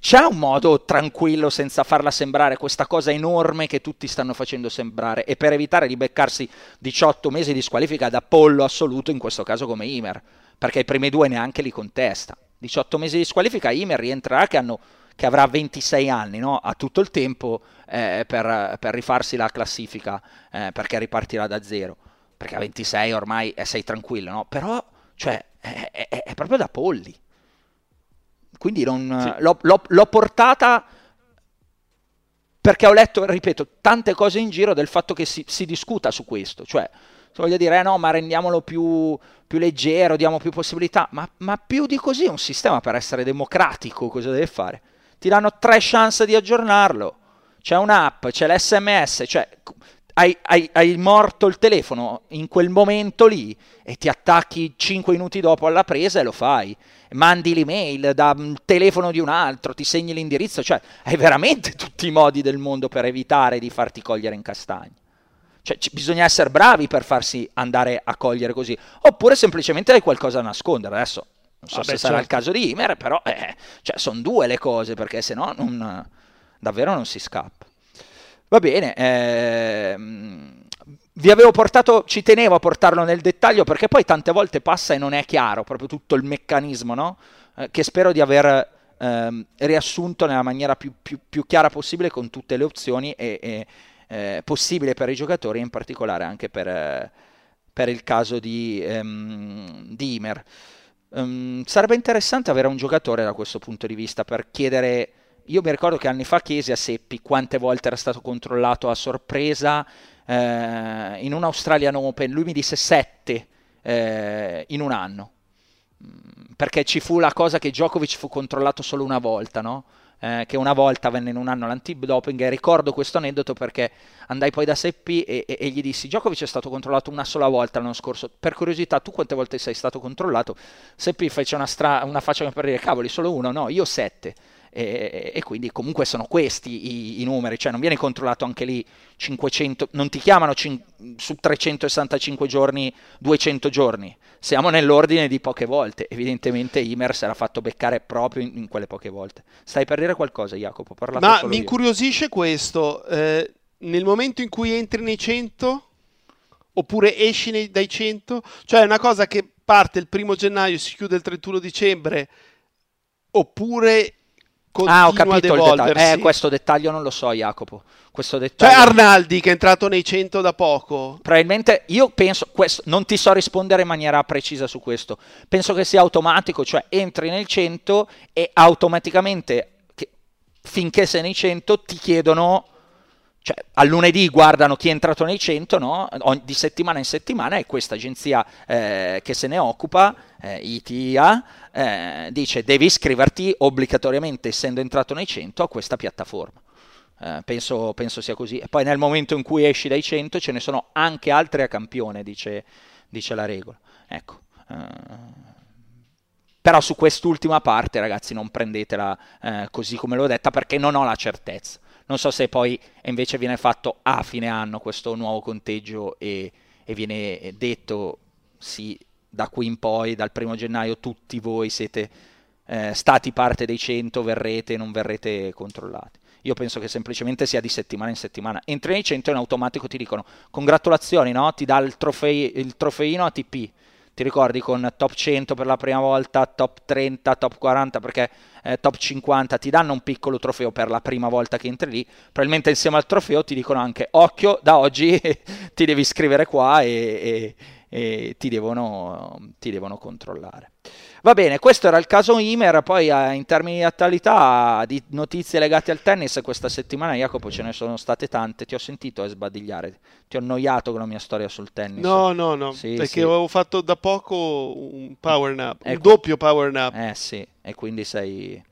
c'è un modo tranquillo, senza farla sembrare questa cosa enorme che tutti stanno facendo sembrare, e per evitare di beccarsi 18 mesi di squalifica da pollo assoluto, in questo caso come Ymer, perché i primi 2 neanche li contesta. 18 mesi di squalifica, Ymer rientrerà che avrà 26 anni, no? Ha tutto il tempo per rifarsi la classifica, perché ripartirà da zero, perché a 26 ormai sei tranquillo, no? Però cioè, è proprio da polli. Quindi non, sì. L'ho portata perché ho letto, ripeto, tante cose in giro del fatto che si discuta su questo. Cioè, voglio dire, no, ma rendiamolo più leggero, diamo più possibilità. Ma più di così un sistema per essere democratico cosa deve fare? Ti danno 3 chance di aggiornarlo. C'è un'app, c'è l'SMS, cioè hai morto il telefono in quel momento lì e ti attacchi 5 minuti dopo alla presa e lo fai. Mandi l'email da un telefono di un altro, ti segni l'indirizzo, cioè hai veramente tutti i modi del mondo per evitare di farti cogliere in castagna. Cioè bisogna essere bravi per farsi andare a cogliere così, oppure semplicemente hai qualcosa da nascondere. Adesso non so se sarà il caso di Ymer, però cioè, sono 2 le cose, perché se no davvero non si scappa. Va bene, vi avevo portato, ci tenevo a portarlo nel dettaglio perché poi tante volte passa e non è chiaro proprio tutto il meccanismo, no? Che spero di aver riassunto nella maniera più chiara possibile, con tutte le opzioni e possibile per i giocatori, e in particolare anche per il caso di Ymer. Sarebbe interessante avere un giocatore da questo punto di vista per chiedere. Io mi ricordo che anni fa chiesi a Seppi quante volte era stato controllato a sorpresa in un Australian Open, lui mi disse 7 in un anno. perché ci fu la cosa che Djokovic fu controllato solo una volta, no? Che una volta venne in un anno l'antidoping, e ricordo questo aneddoto perché andai poi da Seppi e gli dissi: Djokovic è stato controllato una sola volta l'anno scorso, per curiosità tu quante volte sei stato controllato? Seppi fece una faccia per dire: cavoli, solo uno? No, io 7. E quindi comunque sono questi i numeri, cioè non viene controllato anche lì 500, non ti chiamano su 365 giorni 200 giorni, siamo nell'ordine di poche volte. Evidentemente Ymer si era fatto beccare proprio in quelle poche volte. Stai per dire qualcosa, Jacopo? Ma mi incuriosisce questo, nel momento in cui entri nei 100 oppure esci dai 100, cioè è una cosa che parte il 1° gennaio, si chiude il 31 dicembre, oppure continua ho capito il dettaglio. Questo dettaglio non lo so, Jacopo. Questo dettaglio... Cioè Arnaldi, che è entrato nei 100 da poco. Probabilmente, io penso, non ti so rispondere in maniera precisa su questo. Penso che sia automatico, cioè entri nel 100 e automaticamente, finché sei nei 100, ti chiedono... Cioè, a lunedì guardano chi è entrato nei 100, no? Di settimana in settimana, e questa agenzia che se ne occupa, ITA, dice: devi iscriverti obbligatoriamente, essendo entrato nei 100, a questa piattaforma. Penso sia così. E poi nel momento in cui esci dai 100 ce ne sono anche altre a campione, dice la regola. Ecco. Però su quest'ultima parte, ragazzi, non prendetela così come l'ho detta, perché non ho la certezza. Non so se poi invece viene fatto a fine anno questo nuovo conteggio e viene detto: sì, da qui in poi, dal 1° gennaio, tutti voi siete stati parte dei 100, verrete e non verrete controllati. Io penso che semplicemente sia di settimana in settimana. Entri nei 100 e in automatico ti dicono: congratulazioni, no? Ti dà il trofeino ATP. Ti ricordi, con top 100 per la prima volta, top 30, top 40, perché top 50, ti danno un piccolo trofeo per la prima volta che entri lì. Probabilmente insieme al trofeo ti dicono anche: occhio, da oggi ti devi iscrivere qua e ti devono controllare. Va bene, questo era il caso Ymer. Poi in termini di attualità, di notizie legate al tennis, questa settimana, Jacopo, ce ne sono state tante. Ti ho sentito sbadigliare, ti ho annoiato con la mia storia sul tennis. No, sì, perché sì, avevo fatto da poco un power nap, un doppio power nap. Sì, e quindi sei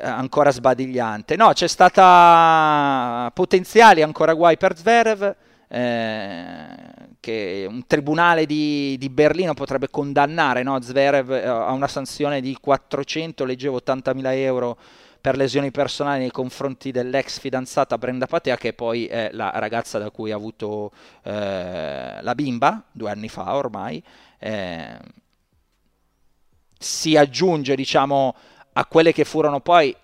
ancora sbadigliante. No, c'è stata potenziali ancora guai per Zverev. Che un tribunale di Berlino potrebbe condannare, no, Zverev a una sanzione di 400, leggevo 80.000 euro, per lesioni personali nei confronti dell'ex fidanzata Brenda Patea, che poi è la ragazza da cui ha avuto la bimba 2 anni fa ormai. Si aggiunge, diciamo, a quelle che furono poi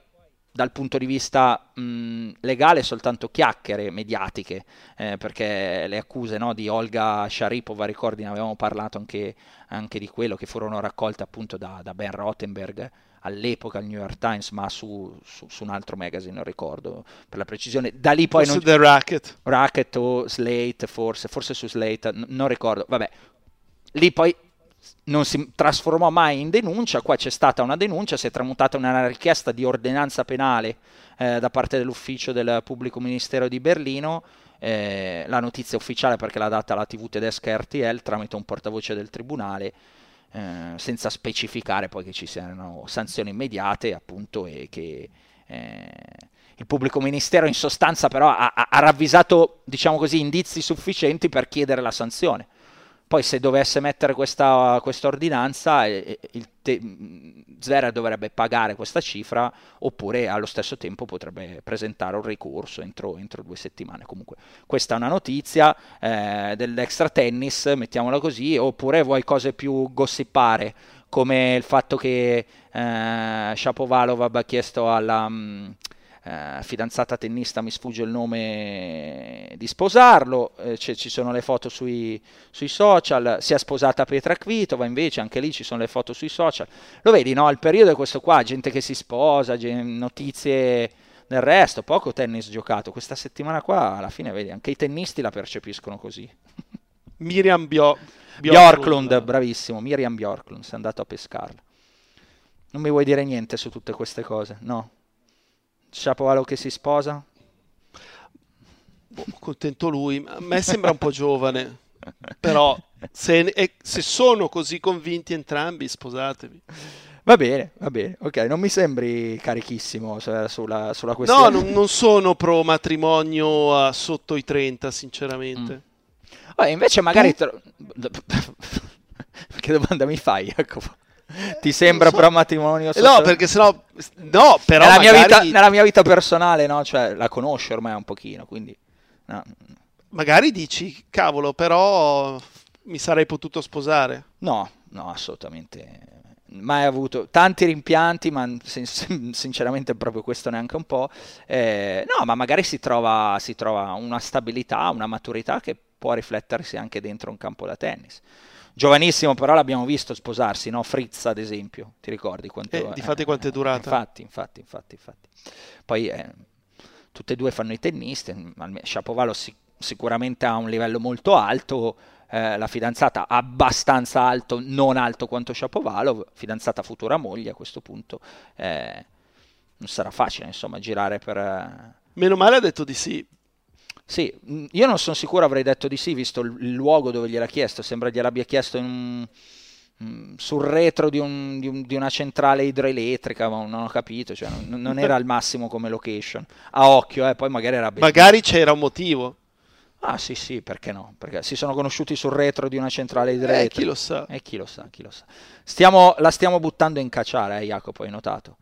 dal punto di vista legale soltanto chiacchiere mediatiche, perché le accuse, no, di Olga Sharipova, ricordi, ne avevamo parlato anche di quello, che furono raccolte appunto da Ben Rothenberg, all'epoca al New York Times, ma su un altro magazine, non ricordo per la precisione. Da lì poi forse non... The Racket o Slate, forse su Slate, non ricordo, vabbè. Lì poi non si trasformò mai in denuncia. Qua c'è stata una denuncia, si è tramutata in una richiesta di ordinanza penale da parte dell'ufficio del pubblico ministero di Berlino. La notizia ufficiale, perché l'ha data la TV tedesca RTL tramite un portavoce del tribunale, senza specificare poi che ci siano sanzioni immediate, appunto, e che il pubblico ministero in sostanza però ha ravvisato, diciamo così, indizi sufficienti per chiedere la sanzione. Poi se dovesse mettere questa ordinanza, Zverev dovrebbe pagare questa cifra, oppure allo stesso tempo potrebbe presentare un ricorso entro 2 settimane. Comunque questa è una notizia dell'extra tennis, mettiamola così. Oppure vuoi cose più gossipare, come il fatto che Shapovalov abbia chiesto alla... fidanzata tennista, mi sfugge il nome, di sposarlo, ci sono le foto sui social. Si è sposata Petra Kvitova, invece anche lì ci sono le foto sui social. Lo vedi, no? Il periodo è questo qua, gente che si sposa, notizie del resto, poco tennis giocato. Questa settimana qua alla fine, vedi, anche i tennisti la percepiscono così. Miriam Bjorklund, bravissimo, Miriam Bjorklund, sei andato a pescarla. Non mi vuoi dire niente su tutte queste cose? No? Shapovalov che si sposa? Contento lui, a me sembra un po' giovane. Però se sono così convinti entrambi, sposatevi. Va bene, ok, non mi sembri carichissimo sulla questione. No, non sono pro matrimonio sotto i 30, sinceramente. Invece magari... Che domanda mi fai, Jacopo? Ti sembra pro matrimonio? No, perché sennò... No, però nella, magari... nella mia vita personale, no? Cioè, la conosci ormai un pochino, quindi... No. Magari dici, cavolo, però mi sarei potuto sposare. No, assolutamente... mai avuto tanti rimpianti, ma sinceramente proprio questo neanche un po'. No, ma magari si trova una stabilità, una maturità che può riflettersi anche dentro un campo da tennis. Giovanissimo, però l'abbiamo visto sposarsi, no? Fritz, ad esempio, ti ricordi quanto? Difatti quanto è durata? Infatti. Poi tutte e due fanno i tennisti, Schiapovalo sicuramente ha un livello molto alto, la fidanzata abbastanza alto, non alto quanto Schiapovalo, fidanzata futura moglie a questo punto, non sarà facile insomma girare per... Meno male ha detto di sì. Sì, io non sono sicuro avrei detto di sì visto il luogo dove gliel'ha chiesto, sembra gliel'abbia chiesto sul retro di una centrale idroelettrica, ma non ho capito, cioè, non era al massimo come location, a occhio, poi magari era... Magari c'era un motivo. Ah sì, perché no? Perché si sono conosciuti sul retro di una centrale idroelettrica. Chi lo sa? Chi lo sa. La stiamo buttando in cacciare, Jacopo, hai notato?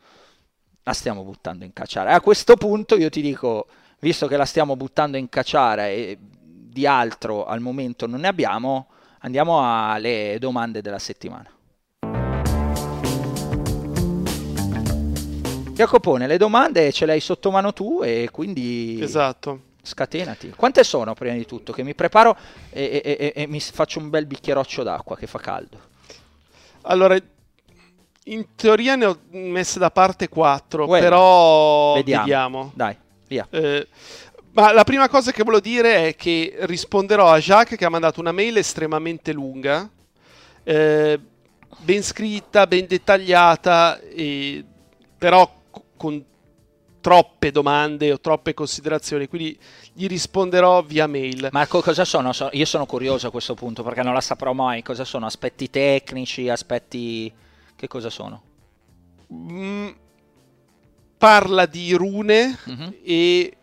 La stiamo buttando in cacciare. A questo punto io ti dico, visto che la stiamo buttando in cacciare e di altro al momento non ne abbiamo, andiamo alle domande della settimana. Jacopone, le domande ce le hai sotto mano tu e quindi... Esatto. Scatenati. Quante sono prima di tutto? Che mi preparo e mi faccio un bel bicchieroccio d'acqua che fa caldo. Allora, in teoria ne ho messe da parte 4, well, però vediamo. Dai, via. Ma la prima cosa che volevo dire è che risponderò a Jacques che ha mandato una mail estremamente lunga, ben scritta, ben dettagliata, però con troppe domande o troppe considerazioni, quindi gli risponderò via mail. Ma cosa sono? Io sono curioso a questo punto perché non la saprò mai. Cosa sono? Aspetti tecnici, aspetti... Che cosa sono? Parla di Rune e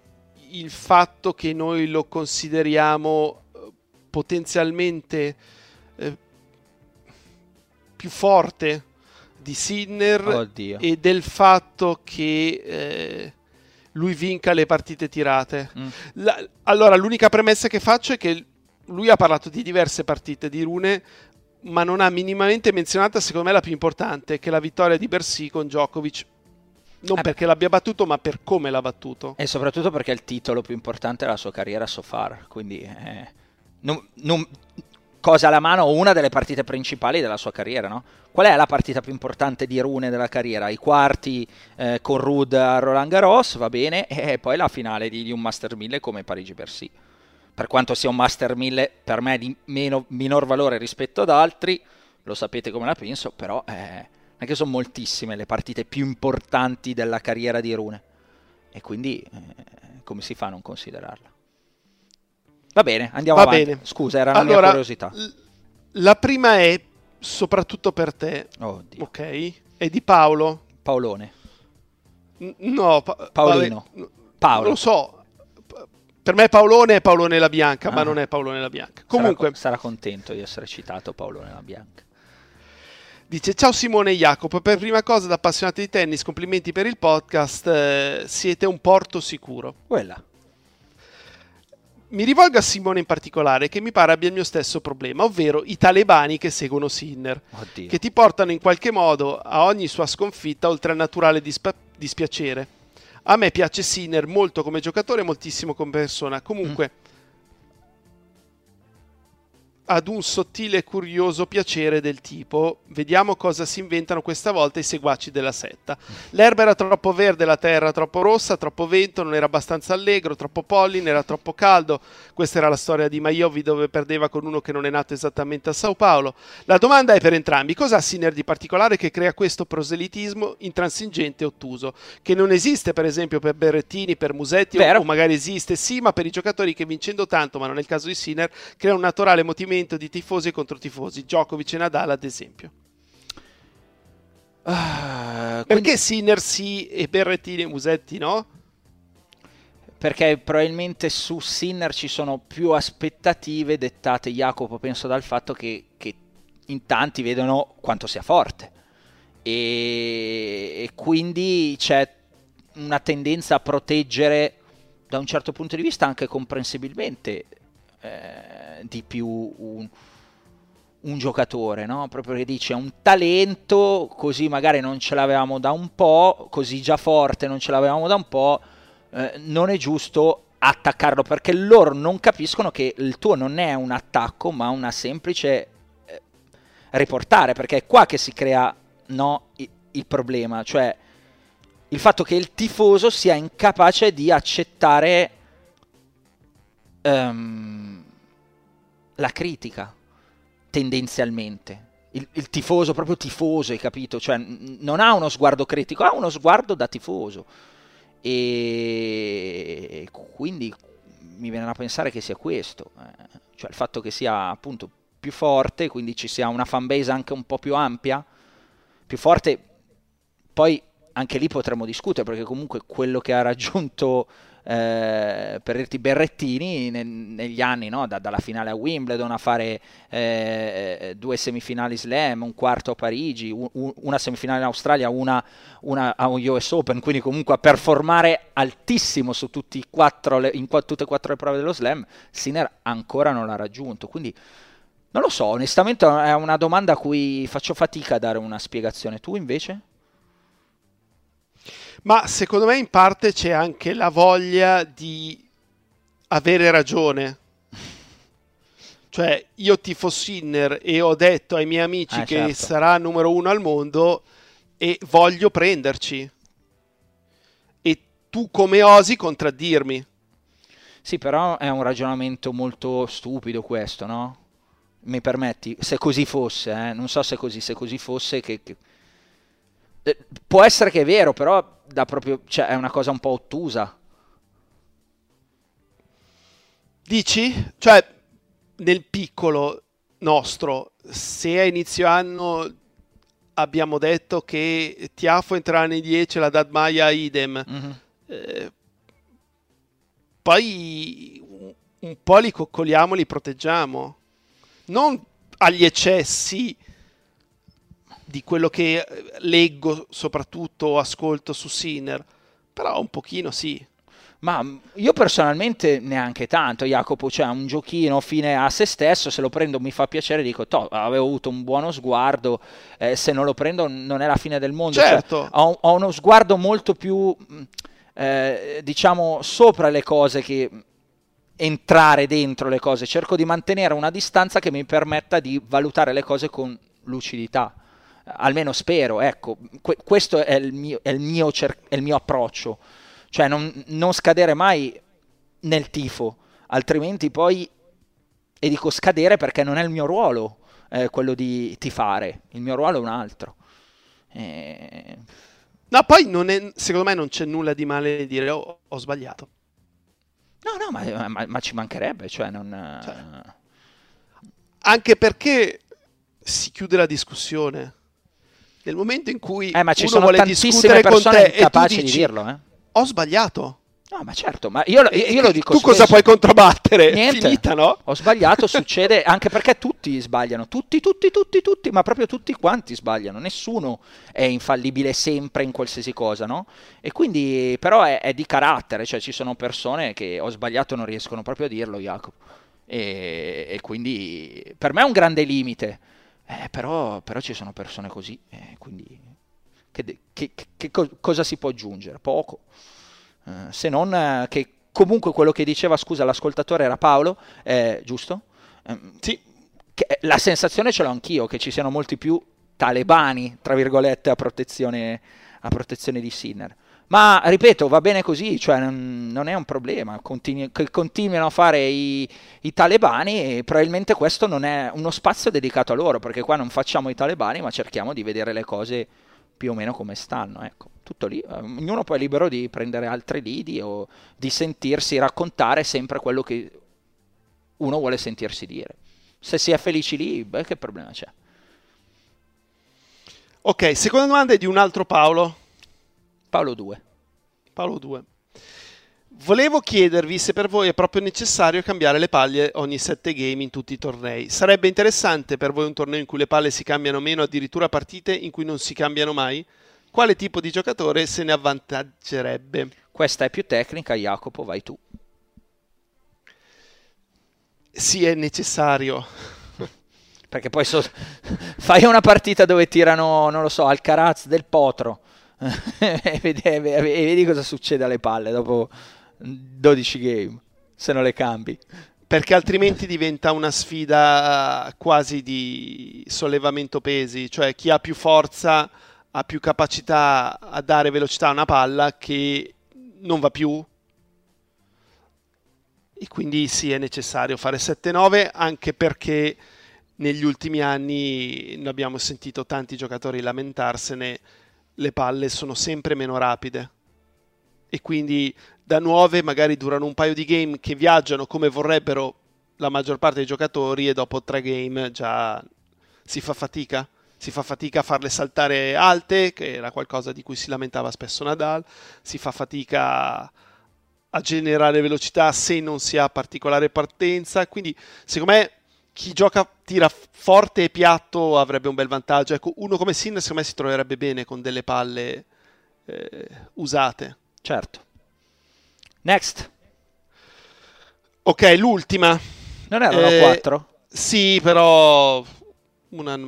il fatto che noi lo consideriamo potenzialmente più forte di Sinner. Oddio. E del fatto che lui vinca le partite tirate. Allora, l'unica premessa che faccio è che lui ha parlato di diverse partite di Rune, ma non ha minimamente menzionata, secondo me, la più importante, che è la vittoria di Bercy con Djokovic. Non perché l'abbia battuto, ma per come l'ha battuto. E soprattutto perché è il titolo più importante della sua carriera so far. Quindi, cosa alla mano, una delle partite principali della sua carriera, no? Qual è la partita più importante di Rune della carriera? I quarti con Ruud a Roland Garros, va bene, e poi la finale di un Master 1000 come Parigi-Bercy. Per quanto sia un Master 1000 per me di minor valore rispetto ad altri, lo sapete come la penso, però non è che sono moltissime le partite più importanti della carriera di Rune, e quindi come si fa a non considerarla? Va bene, andiamo avanti. Bene. Scusa, era una mia curiosità. La prima è soprattutto per te. Oddio. Ok? È di Paolo. Paolone. Paolino. Vabbè, Paolo. Lo so. Per me Paolone è Paolone la Bianca, ma non è Paolone la Bianca. Comunque sarà contento di essere citato Paolone la Bianca. Dice: ciao Simone e Jacopo, per prima cosa da appassionati di tennis, complimenti per il podcast, siete un porto sicuro. Quella. Mi rivolgo a Simone in particolare, che mi pare abbia il mio stesso problema, ovvero i talebani che seguono Sinner, che ti portano in qualche modo a ogni sua sconfitta, oltre al naturale dispiacere. A me piace Sinner molto come giocatore e moltissimo come persona. Comunque, ad un sottile e curioso piacere del tipo vediamo cosa si inventano questa volta i seguaci della setta. L'erba era troppo verde, la terra troppo rossa, troppo vento, non era abbastanza allegro, troppo polline, era troppo caldo. Questa era la storia di Maiovi, dove perdeva con uno che non è nato esattamente a Sao Paolo. La domanda è per entrambi: cosa ha Sinner di particolare che crea questo proselitismo intransigente e ottuso, che non esiste per esempio per Berrettini, per Musetti, o magari esiste sì, ma per i giocatori che, vincendo tanto ma non nel caso di Sinner, crea un naturale motivo di tifosi contro tifosi, Djokovic e Nadal ad esempio. Perché Sinner sì e Berrettini e Musetti no? Perché probabilmente su Sinner ci sono più aspettative dettate, Jacopo, penso dal fatto che in tanti vedono quanto sia forte e quindi c'è una tendenza a proteggere, da un certo punto di vista anche comprensibilmente, di più un giocatore, no? Proprio che dice un talento così magari non ce l'avevamo da un po', così già forte non ce l'avevamo da un po', non è giusto attaccarlo, perché loro non capiscono che il tuo non è un attacco ma una semplice riportare, perché è qua che si crea, no, il problema, cioè il fatto che il tifoso sia incapace di accettare la critica, tendenzialmente il tifoso, proprio tifoso, hai capito? Cioè non ha uno sguardo critico, ha uno sguardo da tifoso, e quindi mi viene da pensare che sia questo, cioè il fatto che sia appunto più forte, quindi ci sia una fanbase anche un po' più ampia, più forte. Poi anche lì potremmo discutere, perché comunque quello che ha raggiunto per dirti Berrettini negli anni, no? Dalla finale a Wimbledon a fare 2 semifinali Slam, un quarto a Parigi, una semifinale in Australia, una a un US Open, quindi comunque a performare altissimo su tutti tutte e quattro le prove dello Slam, Sinner ancora non l'ha raggiunto. Quindi non lo so, onestamente è una domanda a cui faccio fatica a dare una spiegazione. Tu invece? Ma secondo me in parte c'è anche la voglia di avere ragione. Cioè, io tifo Sinner e ho detto ai miei amici che certo, sarà numero 1 al mondo e voglio prenderci. E tu come osi contraddirmi? Sì, però è un ragionamento molto stupido questo, no? Mi permetti? Se così fosse, non so se così fosse che... Può essere che è vero, però cioè, è una cosa un po' ottusa. Dici? Cioè, nel piccolo nostro, se a inizio anno abbiamo detto che Tiafoe entrerà nei 10, la Dadmaia idem, poi un po' li coccoliamo, li proteggiamo. Non agli eccessi di quello che leggo soprattutto, ascolto su Sinner, però un pochino sì. Ma io personalmente neanche tanto, Jacopo, cioè un giochino fine a se stesso, se lo prendo mi fa piacere, dico avevo avuto un buono sguardo, se non lo prendo non è la fine del mondo. Certo. Cioè, ho uno sguardo molto più diciamo sopra le cose, che entrare dentro le cose, cerco di mantenere una distanza che mi permetta di valutare le cose con lucidità. Almeno spero, ecco, questo è il mio approccio, cioè non scadere mai nel tifo, altrimenti poi, e dico scadere perché non è il mio ruolo quello di tifare, il mio ruolo è un altro. No, poi secondo me non c'è nulla di male di dire ho sbagliato. No, ma ci mancherebbe, cioè non... Cioè, anche perché si chiude la discussione. Nel momento in cui ma ci uno sono vuole discutere con te e tu dici, di dirlo, ho sbagliato. No, ma certo, ma io lo dico. Tu spesso. Cosa puoi controbattere? Niente. Finita, no? Ho sbagliato, succede, anche perché tutti sbagliano, tutti, ma proprio tutti quanti sbagliano, nessuno è infallibile sempre in qualsiasi cosa, no? E quindi, però è di carattere, cioè ci sono persone che ho sbagliato non riescono proprio a dirlo, Jacopo, e quindi per me è un grande limite. Però ci sono persone così, quindi cosa si può aggiungere? Poco, se non che comunque quello che diceva, scusa, l'ascoltatore era Paolo, giusto? Sì. che la sensazione ce l'ho anch'io che ci siano molti più talebani, tra virgolette, a protezione di Sinner. Ma ripeto, va bene così, cioè non è un problema, continuano a fare i talebani e probabilmente questo non è uno spazio dedicato a loro, perché qua non facciamo i talebani ma cerchiamo di vedere le cose più o meno come stanno, ecco, tutto lì, ognuno poi è libero di prendere altri lidi o di sentirsi raccontare sempre quello che uno vuole sentirsi dire, se si è felici lì, beh, che problema c'è? Ok, seconda domanda è di un altro Paolo. Paolo 2. Volevo chiedervi se per voi è proprio necessario cambiare le paglie ogni 7 game in tutti i tornei. Sarebbe interessante per voi un torneo in cui le palle si cambiano meno, addirittura partite in cui non si cambiano mai? Quale tipo di giocatore se ne avvantaggerebbe? Questa è più tecnica, Jacopo, vai tu. Sì, è necessario. Perché poi fai una partita dove tirano, non lo so, Alcaraz del Potro. E vedi cosa succede alle palle dopo 12 game se non le cambi, perché altrimenti diventa una sfida quasi di sollevamento pesi, cioè chi ha più forza ha più capacità a dare velocità a una palla che non va più, e quindi sì, è necessario fare 7-9, anche perché negli ultimi anni abbiamo sentito tanti giocatori lamentarsene. Le palle sono sempre meno rapide e quindi da 9 magari durano un paio di game che viaggiano come vorrebbero la maggior parte dei giocatori, e dopo 3 game già si fa fatica a farle saltare alte, che era qualcosa di cui si lamentava spesso Nadal, si fa fatica a generare velocità se non si ha particolare partenza, quindi secondo me chi gioca, tira forte e piatto avrebbe un bel vantaggio. Ecco, uno come Sinner secondo me si troverebbe bene con delle palle usate. Certo. Next. Ok, l'ultima. Non erano 4? Sì, però una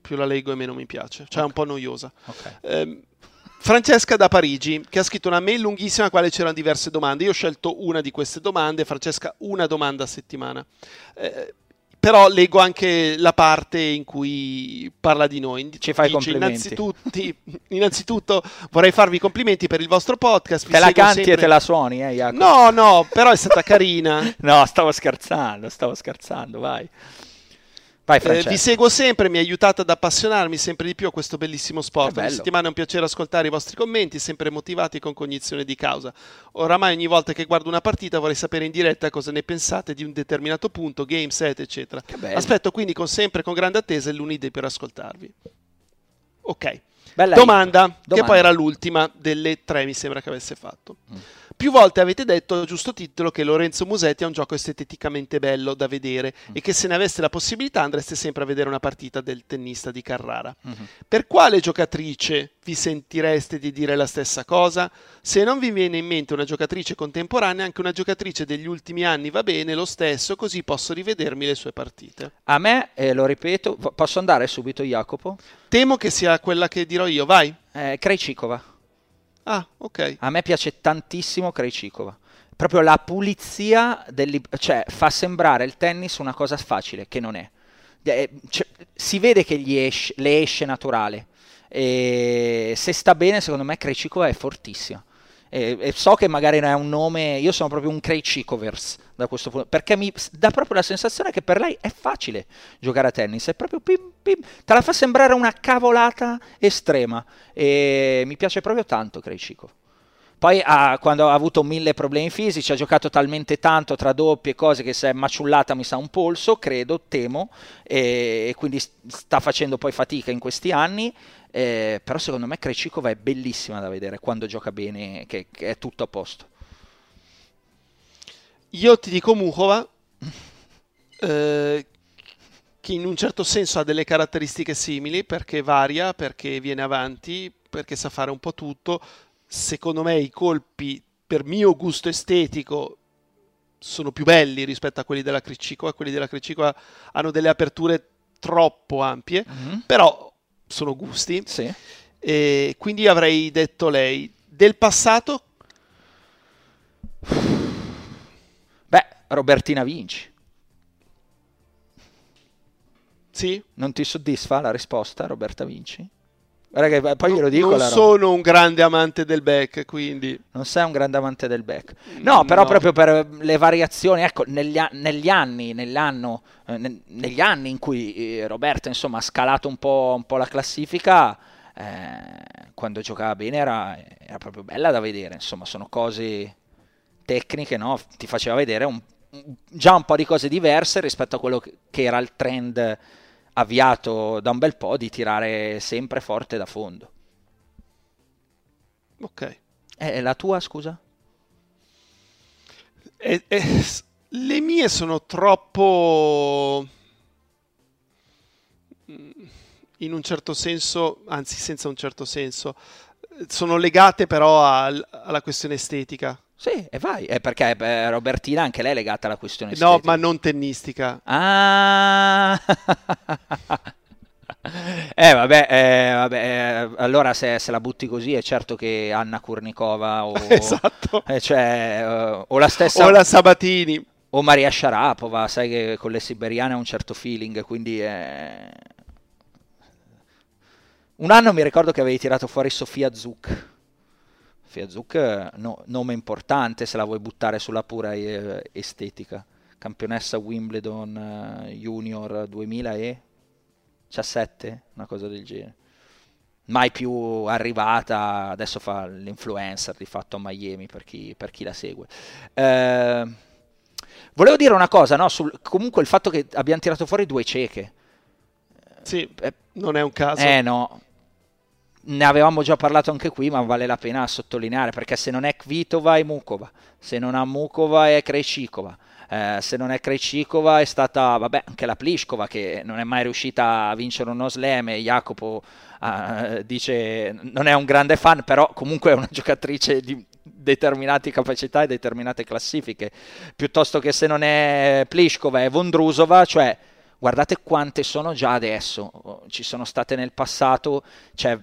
più la leggo e meno mi piace. Cioè, okay. È un po' noiosa. Okay. Francesca da Parigi, che ha scritto una mail lunghissima a quale c'erano diverse domande. Io ho scelto una di queste domande. Francesca, una domanda a settimana. Però leggo anche la parte in cui parla di noi. Ci fai complimenti. Innanzitutto vorrei farvi complimenti per il vostro podcast. Te la canti sempre... e te la suoni, Jacopo? No, però è stata carina. No, stavo scherzando, vai. Vi seguo sempre, mi ha aiutato ad appassionarmi sempre di più a questo bellissimo sport. Ogni settimana è un piacere ascoltare i vostri commenti, sempre motivati con cognizione di causa. Oramai ogni volta che guardo una partita vorrei sapere in diretta cosa ne pensate di un determinato punto, game, set, eccetera. Aspetto quindi con grande attesa il lunedì per ascoltarvi. Ok. Bella domanda, che poi era l'ultima delle 3, mi sembra che avesse fatto. Più volte avete detto, a giusto titolo, che Lorenzo Musetti è un gioco esteticamente bello da vedere e che se ne aveste la possibilità andreste sempre a vedere una partita del tennista di Carrara. Per quale giocatrice vi sentireste di dire la stessa cosa? Se non vi viene in mente una giocatrice contemporanea, anche una giocatrice degli ultimi anni va bene lo stesso, così posso rivedermi le sue partite. A me, lo ripeto, posso andare subito, Jacopo? Temo che sia quella che dirò io, vai. Krejcikova. Ah, ok. A me piace tantissimo Krejcikova. Proprio la pulizia, cioè fa sembrare il tennis una cosa facile, che non è. Cioè, si vede che le esce naturale. E se sta bene, secondo me Krejcikova è fortissima. E so che magari non è un nome, io sono proprio un Krejcikovers da questo punto, perché mi dà proprio la sensazione che per lei è facile giocare a tennis, è proprio pim pim, te la fa sembrare una cavolata estrema, e mi piace proprio tanto Krejcikov. Poi quando ha avuto 1000 problemi fisici, ha giocato talmente tanto tra doppie e cose che si è maciullata, mi sa, un polso, credo, temo, e quindi sta facendo poi fatica in questi anni, però secondo me Krejcikova è bellissima da vedere quando gioca bene, che è tutto a posto. Io ti dico Muhova, che in un certo senso ha delle caratteristiche simili, perché varia, perché viene avanti, perché sa fare un po' tutto. Secondo me i colpi, per mio gusto estetico, sono più belli rispetto a quelli della Krejcikova. Quelli della Krejcikova hanno delle aperture troppo ampie, però sono gusti. Sì. E quindi avrei detto lei. Del passato? Beh, Robertina Vinci. Sì. Non ti soddisfa la risposta, Roberta Vinci? Guarda che poi glielo dico. Non sono un grande amante del back, quindi. Non sei un grande amante del back. No, però no. Proprio per le variazioni, ecco, negli anni in cui Roberta, insomma, ha scalato un po' la classifica, quando giocava bene era proprio bella da vedere, insomma, sono cose tecniche, no? Ti faceva vedere già un po' di cose diverse rispetto a quello che era il trend avviato da un bel po' di tirare sempre forte da fondo. Ok. E la tua, scusa? Le mie sono troppo, in un certo senso, anzi senza un certo senso, sono legate però alla questione estetica. Sì, e vai, perché Robertina anche lei è legata alla questione estetica. No, ma non tennistica. Ah, vabbè, allora se la butti così è certo che Anna Kurnikova o, esatto. Cioè, o la stessa, o la Sabatini o Maria Sharapova, sai che con le siberiane ha un certo feeling, quindi un anno mi ricordo che avevi tirato fuori Sofia Zuk, no, nome importante se la vuoi buttare sulla pura estetica, campionessa Wimbledon Junior 2017, una cosa del genere, mai più arrivata, adesso fa l'influencer di fatto a Miami per chi la segue. Volevo dire una cosa, no? Comunque il fatto che abbiamo tirato fuori due ceche, sì, non è un caso, no. Ne avevamo già parlato anche qui, ma vale la pena sottolineare, perché se non è Kvitova è Mukova, se non ha Mukova è Krejcikova, se non è Krejcikova è stata, vabbè, anche la Pliskova che non è mai riuscita a vincere uno slam, e Jacopo dice non è un grande fan, però comunque è una giocatrice di determinate capacità e determinate classifiche, piuttosto che se non è Pliskova è Vondrousova, cioè guardate quante sono già adesso, ci sono state nel passato, cioè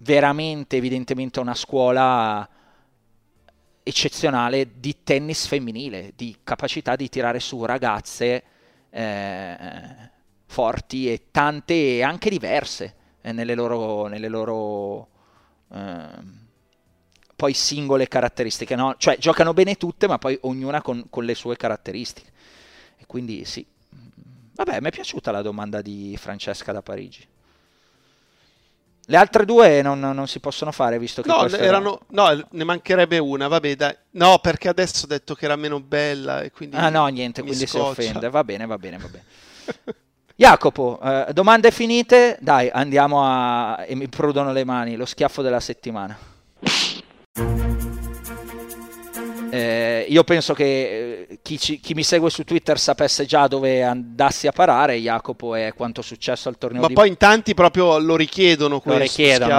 veramente evidentemente una scuola eccezionale di tennis femminile, di capacità di tirare su ragazze forti e tante e anche diverse nelle loro poi singole caratteristiche, no? Cioè giocano bene tutte, ma poi ognuna con le sue caratteristiche, e quindi sì, vabbè, mi è piaciuta la domanda di Francesca da Parigi. Le altre due non si possono fare, visto che ne mancherebbe una, vabbè, dai. No, perché adesso ho detto che era meno bella e quindi quindi scoccia. Si offende. Va bene. Jacopo, domande finite? Dai, andiamo e mi prudono le mani, lo schiaffo della settimana. Io penso che chi mi segue su Twitter sapesse già dove andassi a parare, Jacopo, e quanto è successo al torneo. Ma poi in tanti proprio lo richiedono,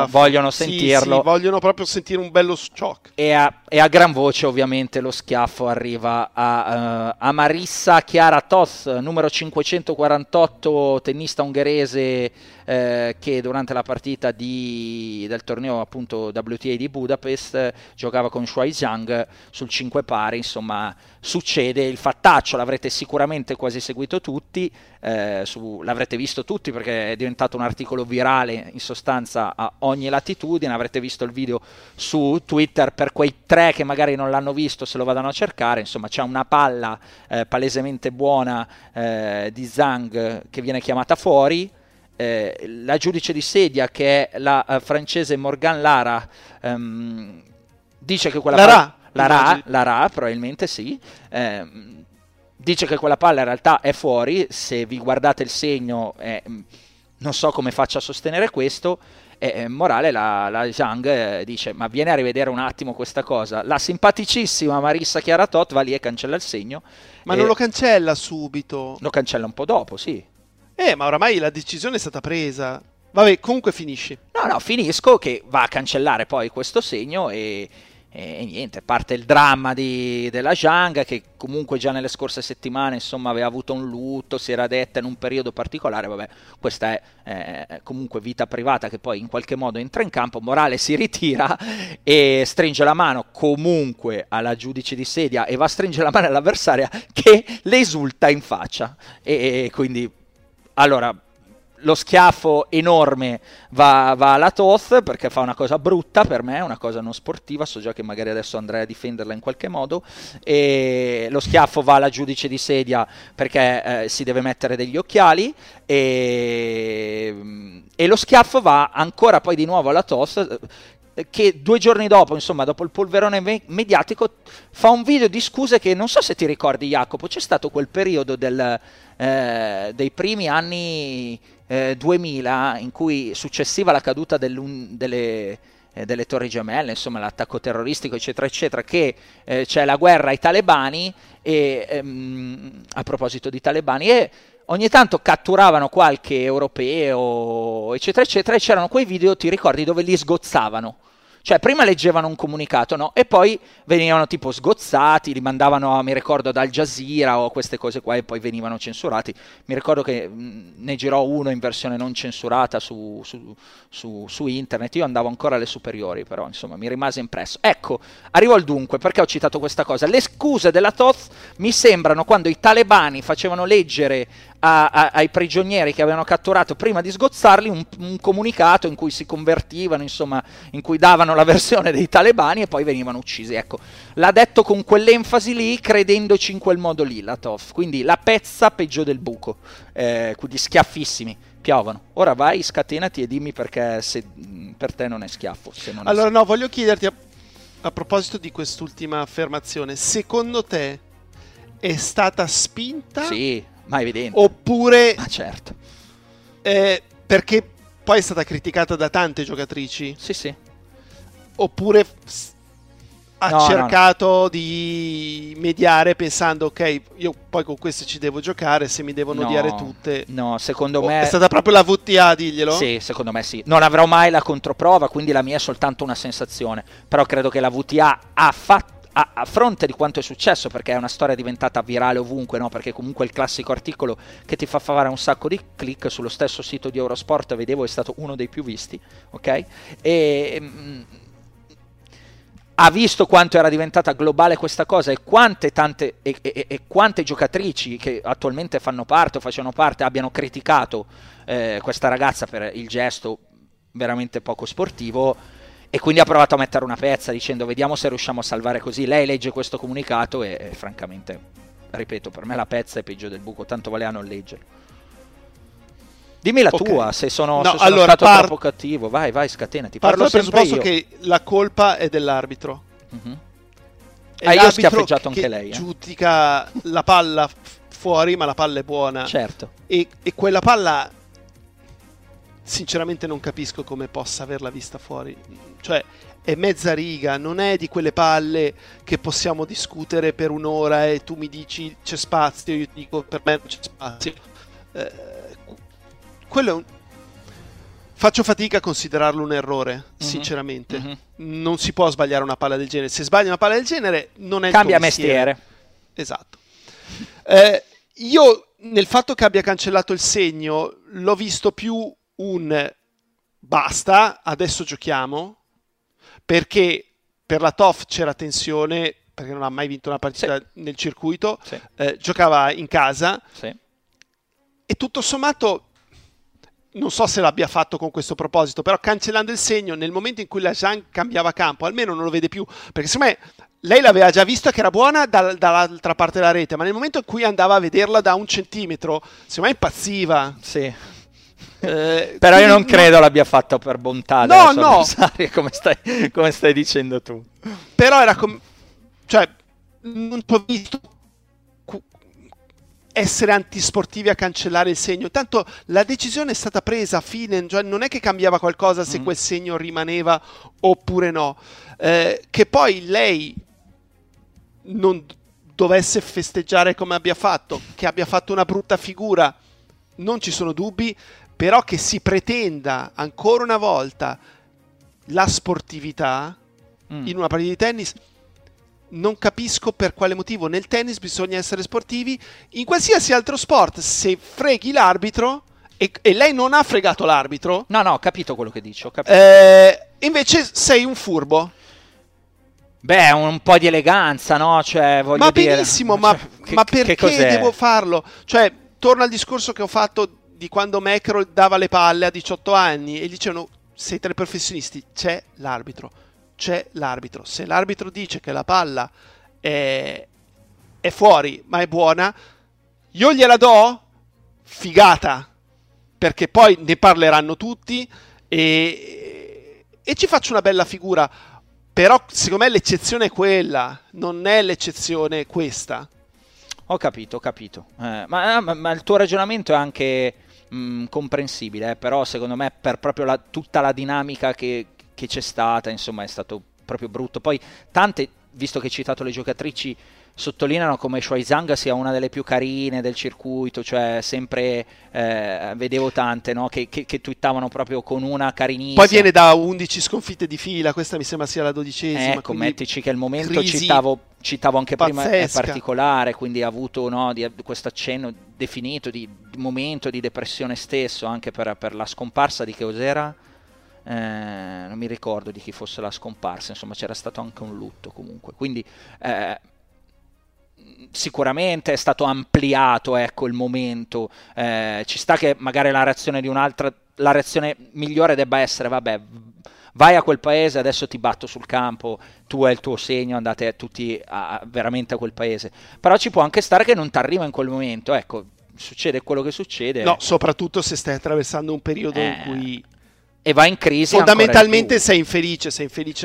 vogliono sentirlo. Sì, vogliono proprio sentire un bello shock. E a gran voce ovviamente lo schiaffo arriva a Marissa Chiara Toth, numero 548, tennista ungherese, che durante la partita del torneo appunto WTA di Budapest giocava con Shuai Zhang sul 5 pari, insomma succede il fattaccio, l'avrete sicuramente quasi seguito tutti, l'avrete visto tutti perché è diventato un articolo virale in sostanza a ogni latitudine, avrete visto il video su Twitter, per quei tre che magari non l'hanno visto se lo vadano a cercare, insomma c'è una palla palesemente buona di Zhang che viene chiamata fuori. La giudice di sedia, che è la francese Morgan Lara, dice che quella palla... Lara, probabilmente sì. Dice che quella palla in realtà è fuori, se vi guardate il segno non so come faccia a sostenere questo, morale la Zhang dice ma vieni a rivedere un attimo questa cosa. La simpaticissima Marissa Chiara Toth va lì e cancella il segno. Ma non lo cancella subito? Lo cancella un po' dopo, sì. Ma oramai la decisione è stata presa. Vabbè, comunque finisci. No, finisco che va a cancellare poi questo segno e niente, parte il dramma della Zhang, che comunque già nelle scorse settimane, insomma, aveva avuto un lutto, si era detta in un periodo particolare, vabbè, questa è comunque vita privata che poi in qualche modo entra in campo, morale si ritira e stringe la mano comunque alla giudice di sedia e va a stringere la mano all'avversaria che le esulta in faccia, e quindi... Allora, lo schiaffo enorme va alla Toth, perché fa una cosa brutta per me, una cosa non sportiva, so già che magari adesso andrei a difenderla in qualche modo, e lo schiaffo va alla giudice di sedia perché si deve mettere degli occhiali, e lo schiaffo va ancora poi di nuovo alla Toth, che 2 giorni dopo, insomma, dopo il polverone mediatico, fa un video di scuse che non so se ti ricordi, Jacopo, c'è stato quel periodo dei primi anni 2000 in cui, successiva alla caduta delle Torri Gemelle, insomma l'attacco terroristico eccetera eccetera, che c'è la guerra ai talebani, e a proposito di talebani, e ogni tanto catturavano qualche europeo eccetera eccetera, e c'erano quei video, ti ricordi, dove li sgozzavano. Cioè prima leggevano un comunicato, no? E poi venivano tipo sgozzati, li mandavano, mi ricordo, ad Al Jazeera o queste cose qua, e poi venivano censurati. Mi ricordo che ne girò uno in versione non censurata su internet, io andavo ancora alle superiori, però insomma mi rimase impresso. Ecco, arrivo al dunque, perché ho citato questa cosa. Le scuse della Toth mi sembrano quando i talebani facevano leggere ai prigionieri che avevano catturato, prima di sgozzarli, un comunicato in cui si convertivano, insomma, in cui davano la versione dei talebani e poi venivano uccisi. Ecco, l'ha detto con quell'enfasi lì, credendoci in quel modo lì, la Toff, quindi la pezza peggio del buco, quindi schiaffissimi, piovono. Ora vai, scatenati e dimmi perché, se per te non è schiaffo, se non è allora schiaffo. No, voglio chiederti a proposito di quest'ultima affermazione, secondo te è stata spinta? Sì, ma evidente. Oppure, ma certo, perché poi è stata criticata da tante giocatrici. Sì, sì. Oppure cercato di mediare pensando, ok, io poi con queste ci devo giocare, se mi devono odiare tutte. No, secondo me è stata proprio la WTA a dirglielo. Sì, secondo me sì. Non avrò mai la controprova, quindi la mia è soltanto una sensazione. Però credo che la WTA ha fatto, a fronte di quanto è successo, perché è una storia diventata virale ovunque, no? Perché comunque il classico articolo che ti fa fare un sacco di click sullo stesso sito di Eurosport, vedevo, è stato uno dei più visti, ok? E ha visto quanto era diventata globale questa cosa, e quante giocatrici che attualmente fanno parte o facevano parte abbiano criticato questa ragazza per il gesto veramente poco sportivo. E quindi ha provato a mettere una pezza dicendo vediamo se riusciamo a salvare così. Lei legge questo comunicato e francamente, ripeto, per me la pezza è peggio del buco, tanto vale a non leggerlo. Dimmi la tua, se sono stato troppo cattivo, vai, scatenati. Parlo sempre io. Che la colpa è dell'arbitro. Uh-huh. È io ho schiaffeggiato anche lei. Giudica la palla fuori, ma la palla è buona. Certo. E quella palla, sinceramente non capisco come possa averla vista fuori, cioè è mezza riga, non è di quelle palle che possiamo discutere per un'ora e tu mi dici c'è spazio, io dico per me non c'è spazio, quello è faccio fatica a considerarlo un errore, sinceramente. Non si può sbagliare una palla del genere, se sbagli una palla del genere non è cambia il tuo mestiere. Esatto. Io nel fatto che abbia cancellato il segno l'ho visto più un basta, adesso giochiamo, perché per la Toff c'era tensione, perché non ha mai vinto una partita nel circuito, giocava in casa, e tutto sommato non so se l'abbia fatto con questo proposito, però cancellando il segno nel momento in cui la Zhang cambiava campo, almeno non lo vede più, perché secondo me lei l'aveva già vista che era buona dall'altra parte della rete, ma nel momento in cui andava a vederla da 1 centimetro, secondo me impazziva. Sì. Però io non credo l'abbia fatto per bontà, come stai dicendo tu. Però era cioè non ho visto essere antisportivi a cancellare il segno, tanto la decisione è stata presa a fine, cioè non è che cambiava qualcosa se quel segno rimaneva oppure no. Che poi lei non dovesse festeggiare come abbia fatto, che abbia fatto una brutta figura, non ci sono dubbi. Però che si pretenda ancora una volta la sportività in una partita di tennis, non capisco per quale motivo. Nel tennis bisogna essere sportivi, in qualsiasi altro sport, se freghi l'arbitro, e lei non ha fregato l'arbitro. No, ho capito quello che dici, ho capito. Invece sei un furbo. Beh, un po' di eleganza, no? Cioè, voglio dire, benissimo, ma perché devo farlo? Cioè, torno al discorso che ho fatto di quando Mackerel dava le palle a 18 anni e gli dicevano: sei tra i professionisti, c'è l'arbitro, c'è l'arbitro. Se l'arbitro dice che la palla è fuori ma è buona, io gliela do? Figata, perché poi ne parleranno tutti e ci faccio una bella figura. Però secondo me l'eccezione è quella, non è l'eccezione questa. Ho capito, ho capito. Ma il tuo ragionamento è anche comprensibile, però secondo me per proprio tutta la dinamica che c'è stata, insomma, è stato proprio brutto. Poi tante, visto che hai citato le giocatrici, sottolineano come Shuaizanga sia una delle più carine del circuito, cioè sempre vedevo tante, no? che twittavano proprio con una carinissima. Poi viene da 11 sconfitte di fila, questa mi sembra sia la 12ª. Ecco, mettici che il momento, citavo anche pazzesca. Prima, è particolare, quindi ha avuto, no, questo accenno definito di momento di depressione stesso, anche per la scomparsa di Cos'era? Non mi ricordo di chi fosse la scomparsa, insomma c'era stato anche un lutto comunque, quindi... sicuramente è stato ampliato, ecco, il momento, ci sta che magari la reazione di un'altra, la reazione migliore debba essere: vabbè, vai a quel paese, adesso ti batto sul campo, tu è il tuo segno, andate tutti veramente a quel paese. Però ci può anche stare che non ti arriva in quel momento, ecco, succede quello che succede. No, soprattutto se stai attraversando un periodo in cui... E va in crisi. Fondamentalmente sei infelice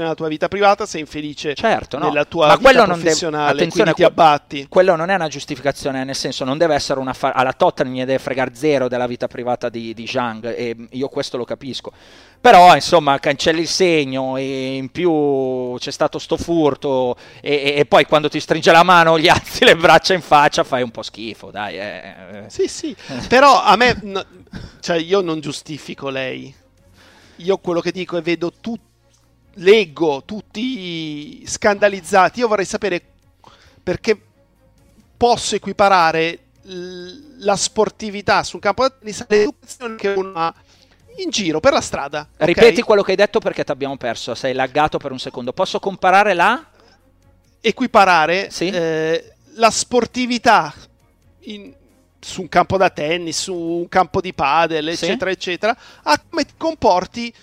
nella tua vita privata, sei infelice, certo, no, nella tua vita professionale, quindi ti abbatti. Quello non è una giustificazione, nel senso non deve essere una alla Totta, non gli deve fregare zero della vita privata di Zhang, e io questo lo capisco. Però insomma cancelli il segno, e in più c'è stato sto furto, e poi quando ti stringe la mano gli alzi le braccia in faccia, fai un po' schifo, dai. Sì, sì, però a me, no, cioè io non giustifico lei. Io quello che dico è vedo leggo tutti scandalizzati. Io vorrei sapere perché posso equiparare la sportività su un campo da tennis all'educazione che uno ha in giro per la strada. Okay? Ripeti quello che hai detto perché ti abbiamo perso, sei laggato per un secondo. Posso comparare equiparare, sì? La sportività su un campo da tennis, su un campo di padel, eccetera, sì, eccetera, a come ti comporti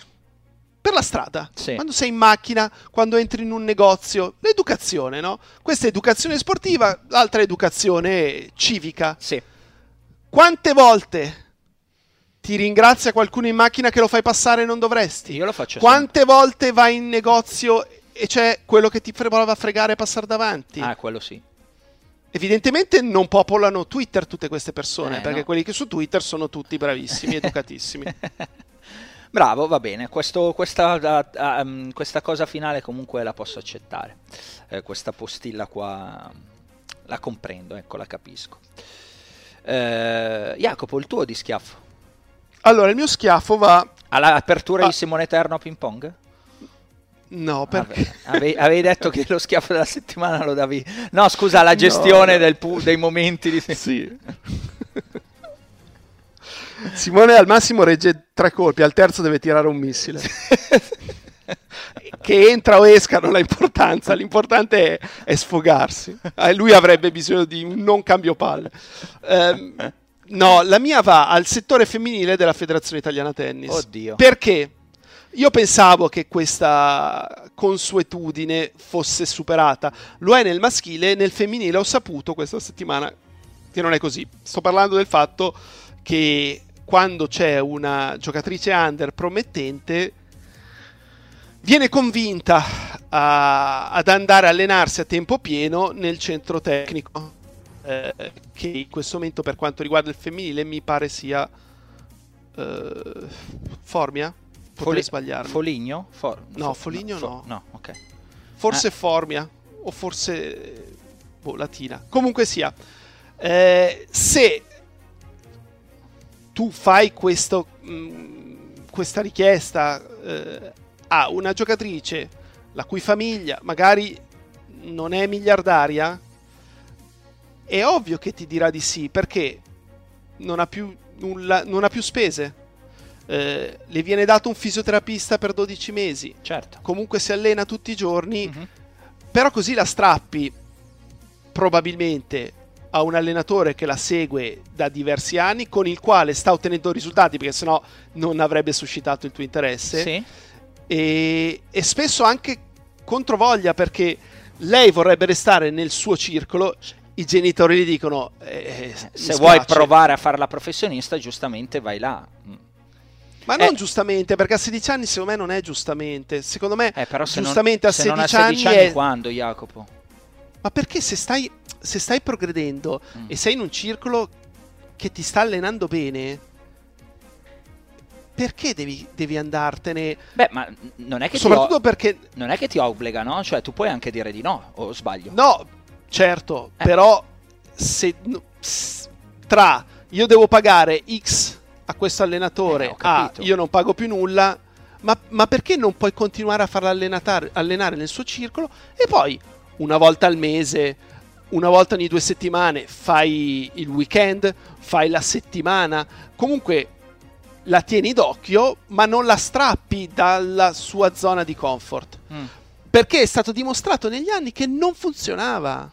per la strada, sì, quando sei in macchina, quando entri in un negozio. L'educazione, no? Questa è educazione sportiva, l'altra è educazione civica. Sì. Quante volte ti ringrazia qualcuno in macchina che lo fai passare e non dovresti? Io lo faccio sempre. Quante volte vai in negozio e c'è quello che ti prova a fregare e passare davanti? Ah, quello sì. Evidentemente non popolano Twitter tutte queste persone, perché no, quelli che su Twitter sono tutti bravissimi, educatissimi. Bravo, va bene, questa cosa finale comunque la posso accettare, questa postilla qua la comprendo, ecco, la capisco. Jacopo, il tuo di schiaffo? Allora, il mio schiaffo va... All'apertura di Simone Eterno a ping pong? No, perché avevi detto che lo schiaffo della settimana lo davi. No, scusa, la gestione dei momenti di... Sì. Simone al massimo regge 3 colpi, al terzo deve tirare un missile. Che entra o esca non ha importanza, l'importante è sfogarsi. Lui avrebbe bisogno di un non cambio palle. No, la mia va al settore femminile della Federazione Italiana Tennis. Oddio. Perché? Io pensavo che questa consuetudine fosse superata. Lo è nel maschile, nel femminile ho saputo questa settimana che non è così. Sto parlando del fatto che quando c'è una giocatrice under promettente viene convinta ad andare a allenarsi a tempo pieno nel centro tecnico, che in questo momento per quanto riguarda il femminile mi pare sia Formia? Potrei sbagliarmi. Foligno? No, Foligno no. No, ok. Forse Formia, o forse Latina. Comunque sia, se tu fai questa richiesta a una giocatrice la cui famiglia magari non è miliardaria, è ovvio che ti dirà di sì, perché non ha più nulla, non ha più spese. Le viene dato un fisioterapista per 12 mesi, certo, comunque si allena tutti i giorni, però così la strappi probabilmente ha un allenatore che la segue da diversi anni, con il quale sta ottenendo risultati, perché sennò non avrebbe suscitato il tuo interesse. Sì. E spesso anche controvoglia, perché lei vorrebbe restare nel suo circolo, i genitori gli dicono se vuoi provare a fare la professionista, giustamente vai là. Ma non giustamente, perché a 16 anni secondo me non è giustamente. Secondo me però se giustamente non, a 16 anni è... Quando, Jacopo? Ma perché se stai progredendo e sei in un circolo che ti sta allenando bene, perché devi andartene? Beh, ma non è che soprattutto perché non è che ti obbliga, no? Cioè tu puoi anche dire di no, o sbaglio? No, certo, però se tra io devo pagare X a questo allenatore, io non pago più nulla, ma perché non puoi continuare a farla allenare nel suo circolo, e poi una volta al mese, una volta ogni 2 settimane, fai il weekend, fai la settimana, comunque la tieni d'occhio, ma non la strappi dalla sua zona di comfort, perché è stato dimostrato negli anni che non funzionava.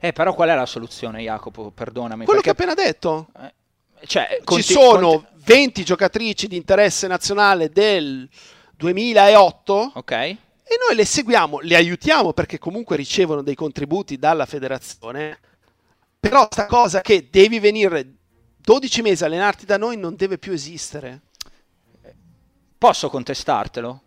Però qual è la soluzione, Jacopo? Perdonami. Quello che ho appena detto. Cioè, ci sono 20 giocatrici di interesse nazionale del 2008, okay, e noi le seguiamo, le aiutiamo, perché comunque ricevono dei contributi dalla federazione, però sta cosa che devi venire 12 mesi a allenarti da noi non deve più esistere. Posso contestartelo?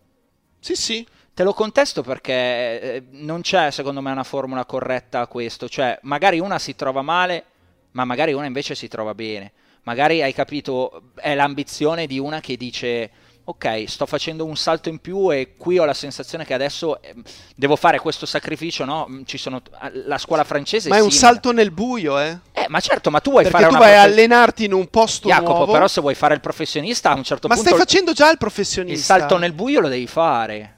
Sì, sì. Te lo contesto perché non c'è, secondo me, una formula corretta a questo. Cioè, magari una si trova male, ma magari una invece si trova bene. Magari, hai capito, è l'ambizione di una che dice ok, sto facendo un salto in più e qui ho la sensazione che adesso devo fare questo sacrificio, no? Ci sono la scuola francese. Ma è un salto nel buio, eh? Ma certo, ma tu vuoi perché fare tu vai a allenarti in un posto, Jacopo, nuovo. Però se vuoi fare il professionista, a un certo punto... Ma stai facendo già il professionista. Il salto nel buio lo devi fare.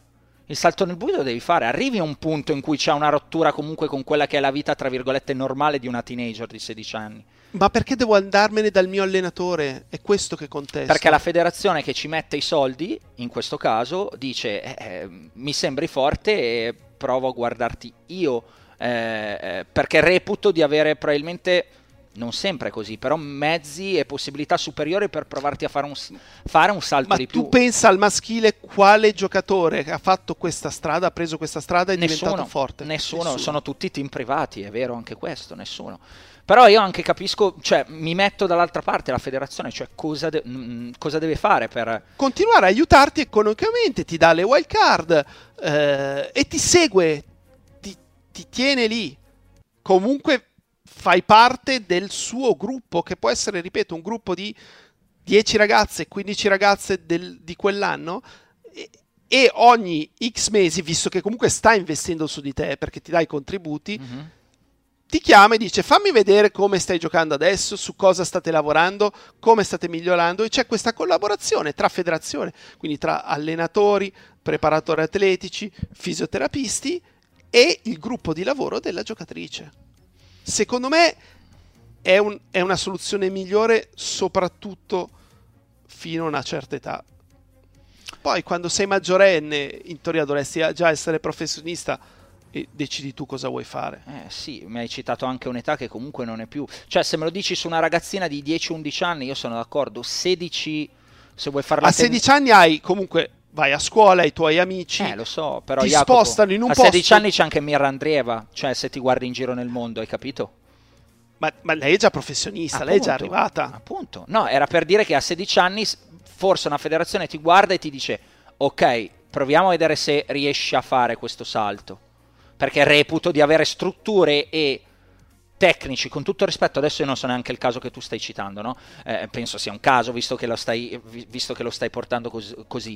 Il salto nel buio lo devi fare, arrivi a un punto in cui c'è una rottura comunque con quella che è la vita, tra virgolette, normale di una teenager di 16 anni. Ma perché devo andarmene dal mio allenatore? È questo che contesto. Perché la federazione che ci mette i soldi, in questo caso, dice mi sembri forte e provo a guardarti io, perché reputo di avere probabilmente... Non sempre così, però mezzi e possibilità superiori per provarti a fare un salto di più. Ma tu pensa al maschile, quale giocatore ha fatto questa strada, ha preso questa strada e è diventato forte? Nessuno, sono tutti team privati, è vero anche questo, nessuno. Però io anche capisco, cioè mi metto dall'altra parte, la federazione, cioè cosa deve fare per... Continuare a aiutarti economicamente, ti dà le wild card e ti segue, ti tiene lì, comunque... Fai parte del suo gruppo, che può essere, ripeto, un gruppo di 10 ragazze, 15 ragazze di quell'anno, e ogni X mesi, visto che comunque sta investendo su di te perché ti dà i contributi, ti chiama e dice fammi vedere come stai giocando adesso, su cosa state lavorando, come state migliorando, e c'è questa collaborazione tra federazione, quindi tra allenatori, preparatori atletici, fisioterapisti e il gruppo di lavoro della giocatrice. Secondo me è una soluzione migliore, soprattutto fino a una certa età. Poi quando sei maggiorenne, in teoria dovresti già essere professionista e decidi tu cosa vuoi fare. Sì, mi hai citato anche un'età che comunque non è più... Cioè se me lo dici su una ragazzina di 10-11 anni io sono d'accordo, 16 se vuoi farla... A 16 anni hai comunque... Vai a scuola, i tuoi amici lo so, però, ti Jacopo, spostano in un posto. A 16 anni c'è anche Mira Andreeva, cioè se ti guardi in giro nel mondo, hai capito? Ma lei è già professionista, appunto, lei è già arrivata. Appunto, no, era per dire che a 16 anni forse una federazione ti guarda e ti dice ok, proviamo a vedere se riesci a fare questo salto, perché reputo di avere strutture e... tecnici, con tutto rispetto, adesso io non so neanche il caso che tu stai citando, no? Penso sia un caso, visto che lo stai portando così.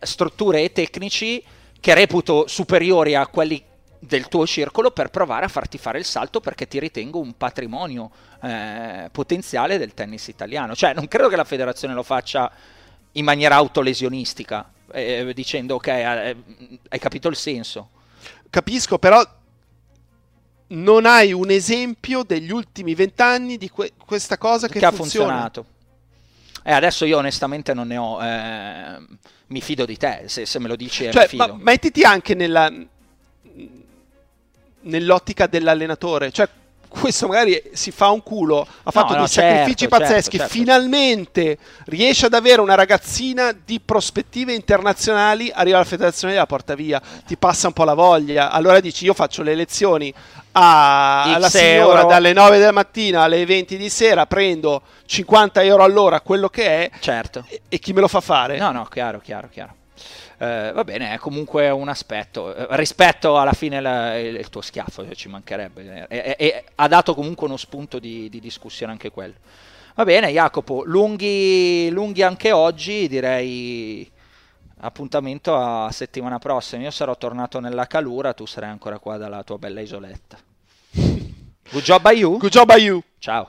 Strutture e tecnici che reputo superiori a quelli del tuo circolo per provare a farti fare il salto, perché ti ritengo un patrimonio potenziale del tennis italiano. Cioè, non credo che la federazione lo faccia in maniera autolesionistica, dicendo ok, hai capito il senso. Capisco, però... Non hai un esempio degli ultimi 20 anni di questa cosa che funziona. Ha funzionato. Adesso io onestamente non ne ho. Mi fido di te, se me lo dici. Cioè, mi fido. Ma mettiti anche nell'ottica dell'allenatore. Cioè, questo magari si fa un culo, ha fatto dei sacrifici pazzeschi, finalmente riesce ad avere una ragazzina di prospettive internazionali, arriva alla federazione e la porta via, ti passa un po' la voglia, allora dici io faccio le lezioni alla signora dalle 9 della mattina alle 20 di sera, prendo 50 euro all'ora, quello che è, e chi me lo fa fare? No, chiaro. Va bene, è comunque un aspetto, rispetto alla fine il tuo schiaffo, cioè, ci mancherebbe, e ha dato comunque uno spunto di discussione anche quello. Va bene Jacopo, lunghi anche oggi, direi appuntamento a settimana prossima, io sarò tornato nella calura, tu sarai ancora qua dalla tua bella isoletta. Good job by you. Good job by you. Ciao.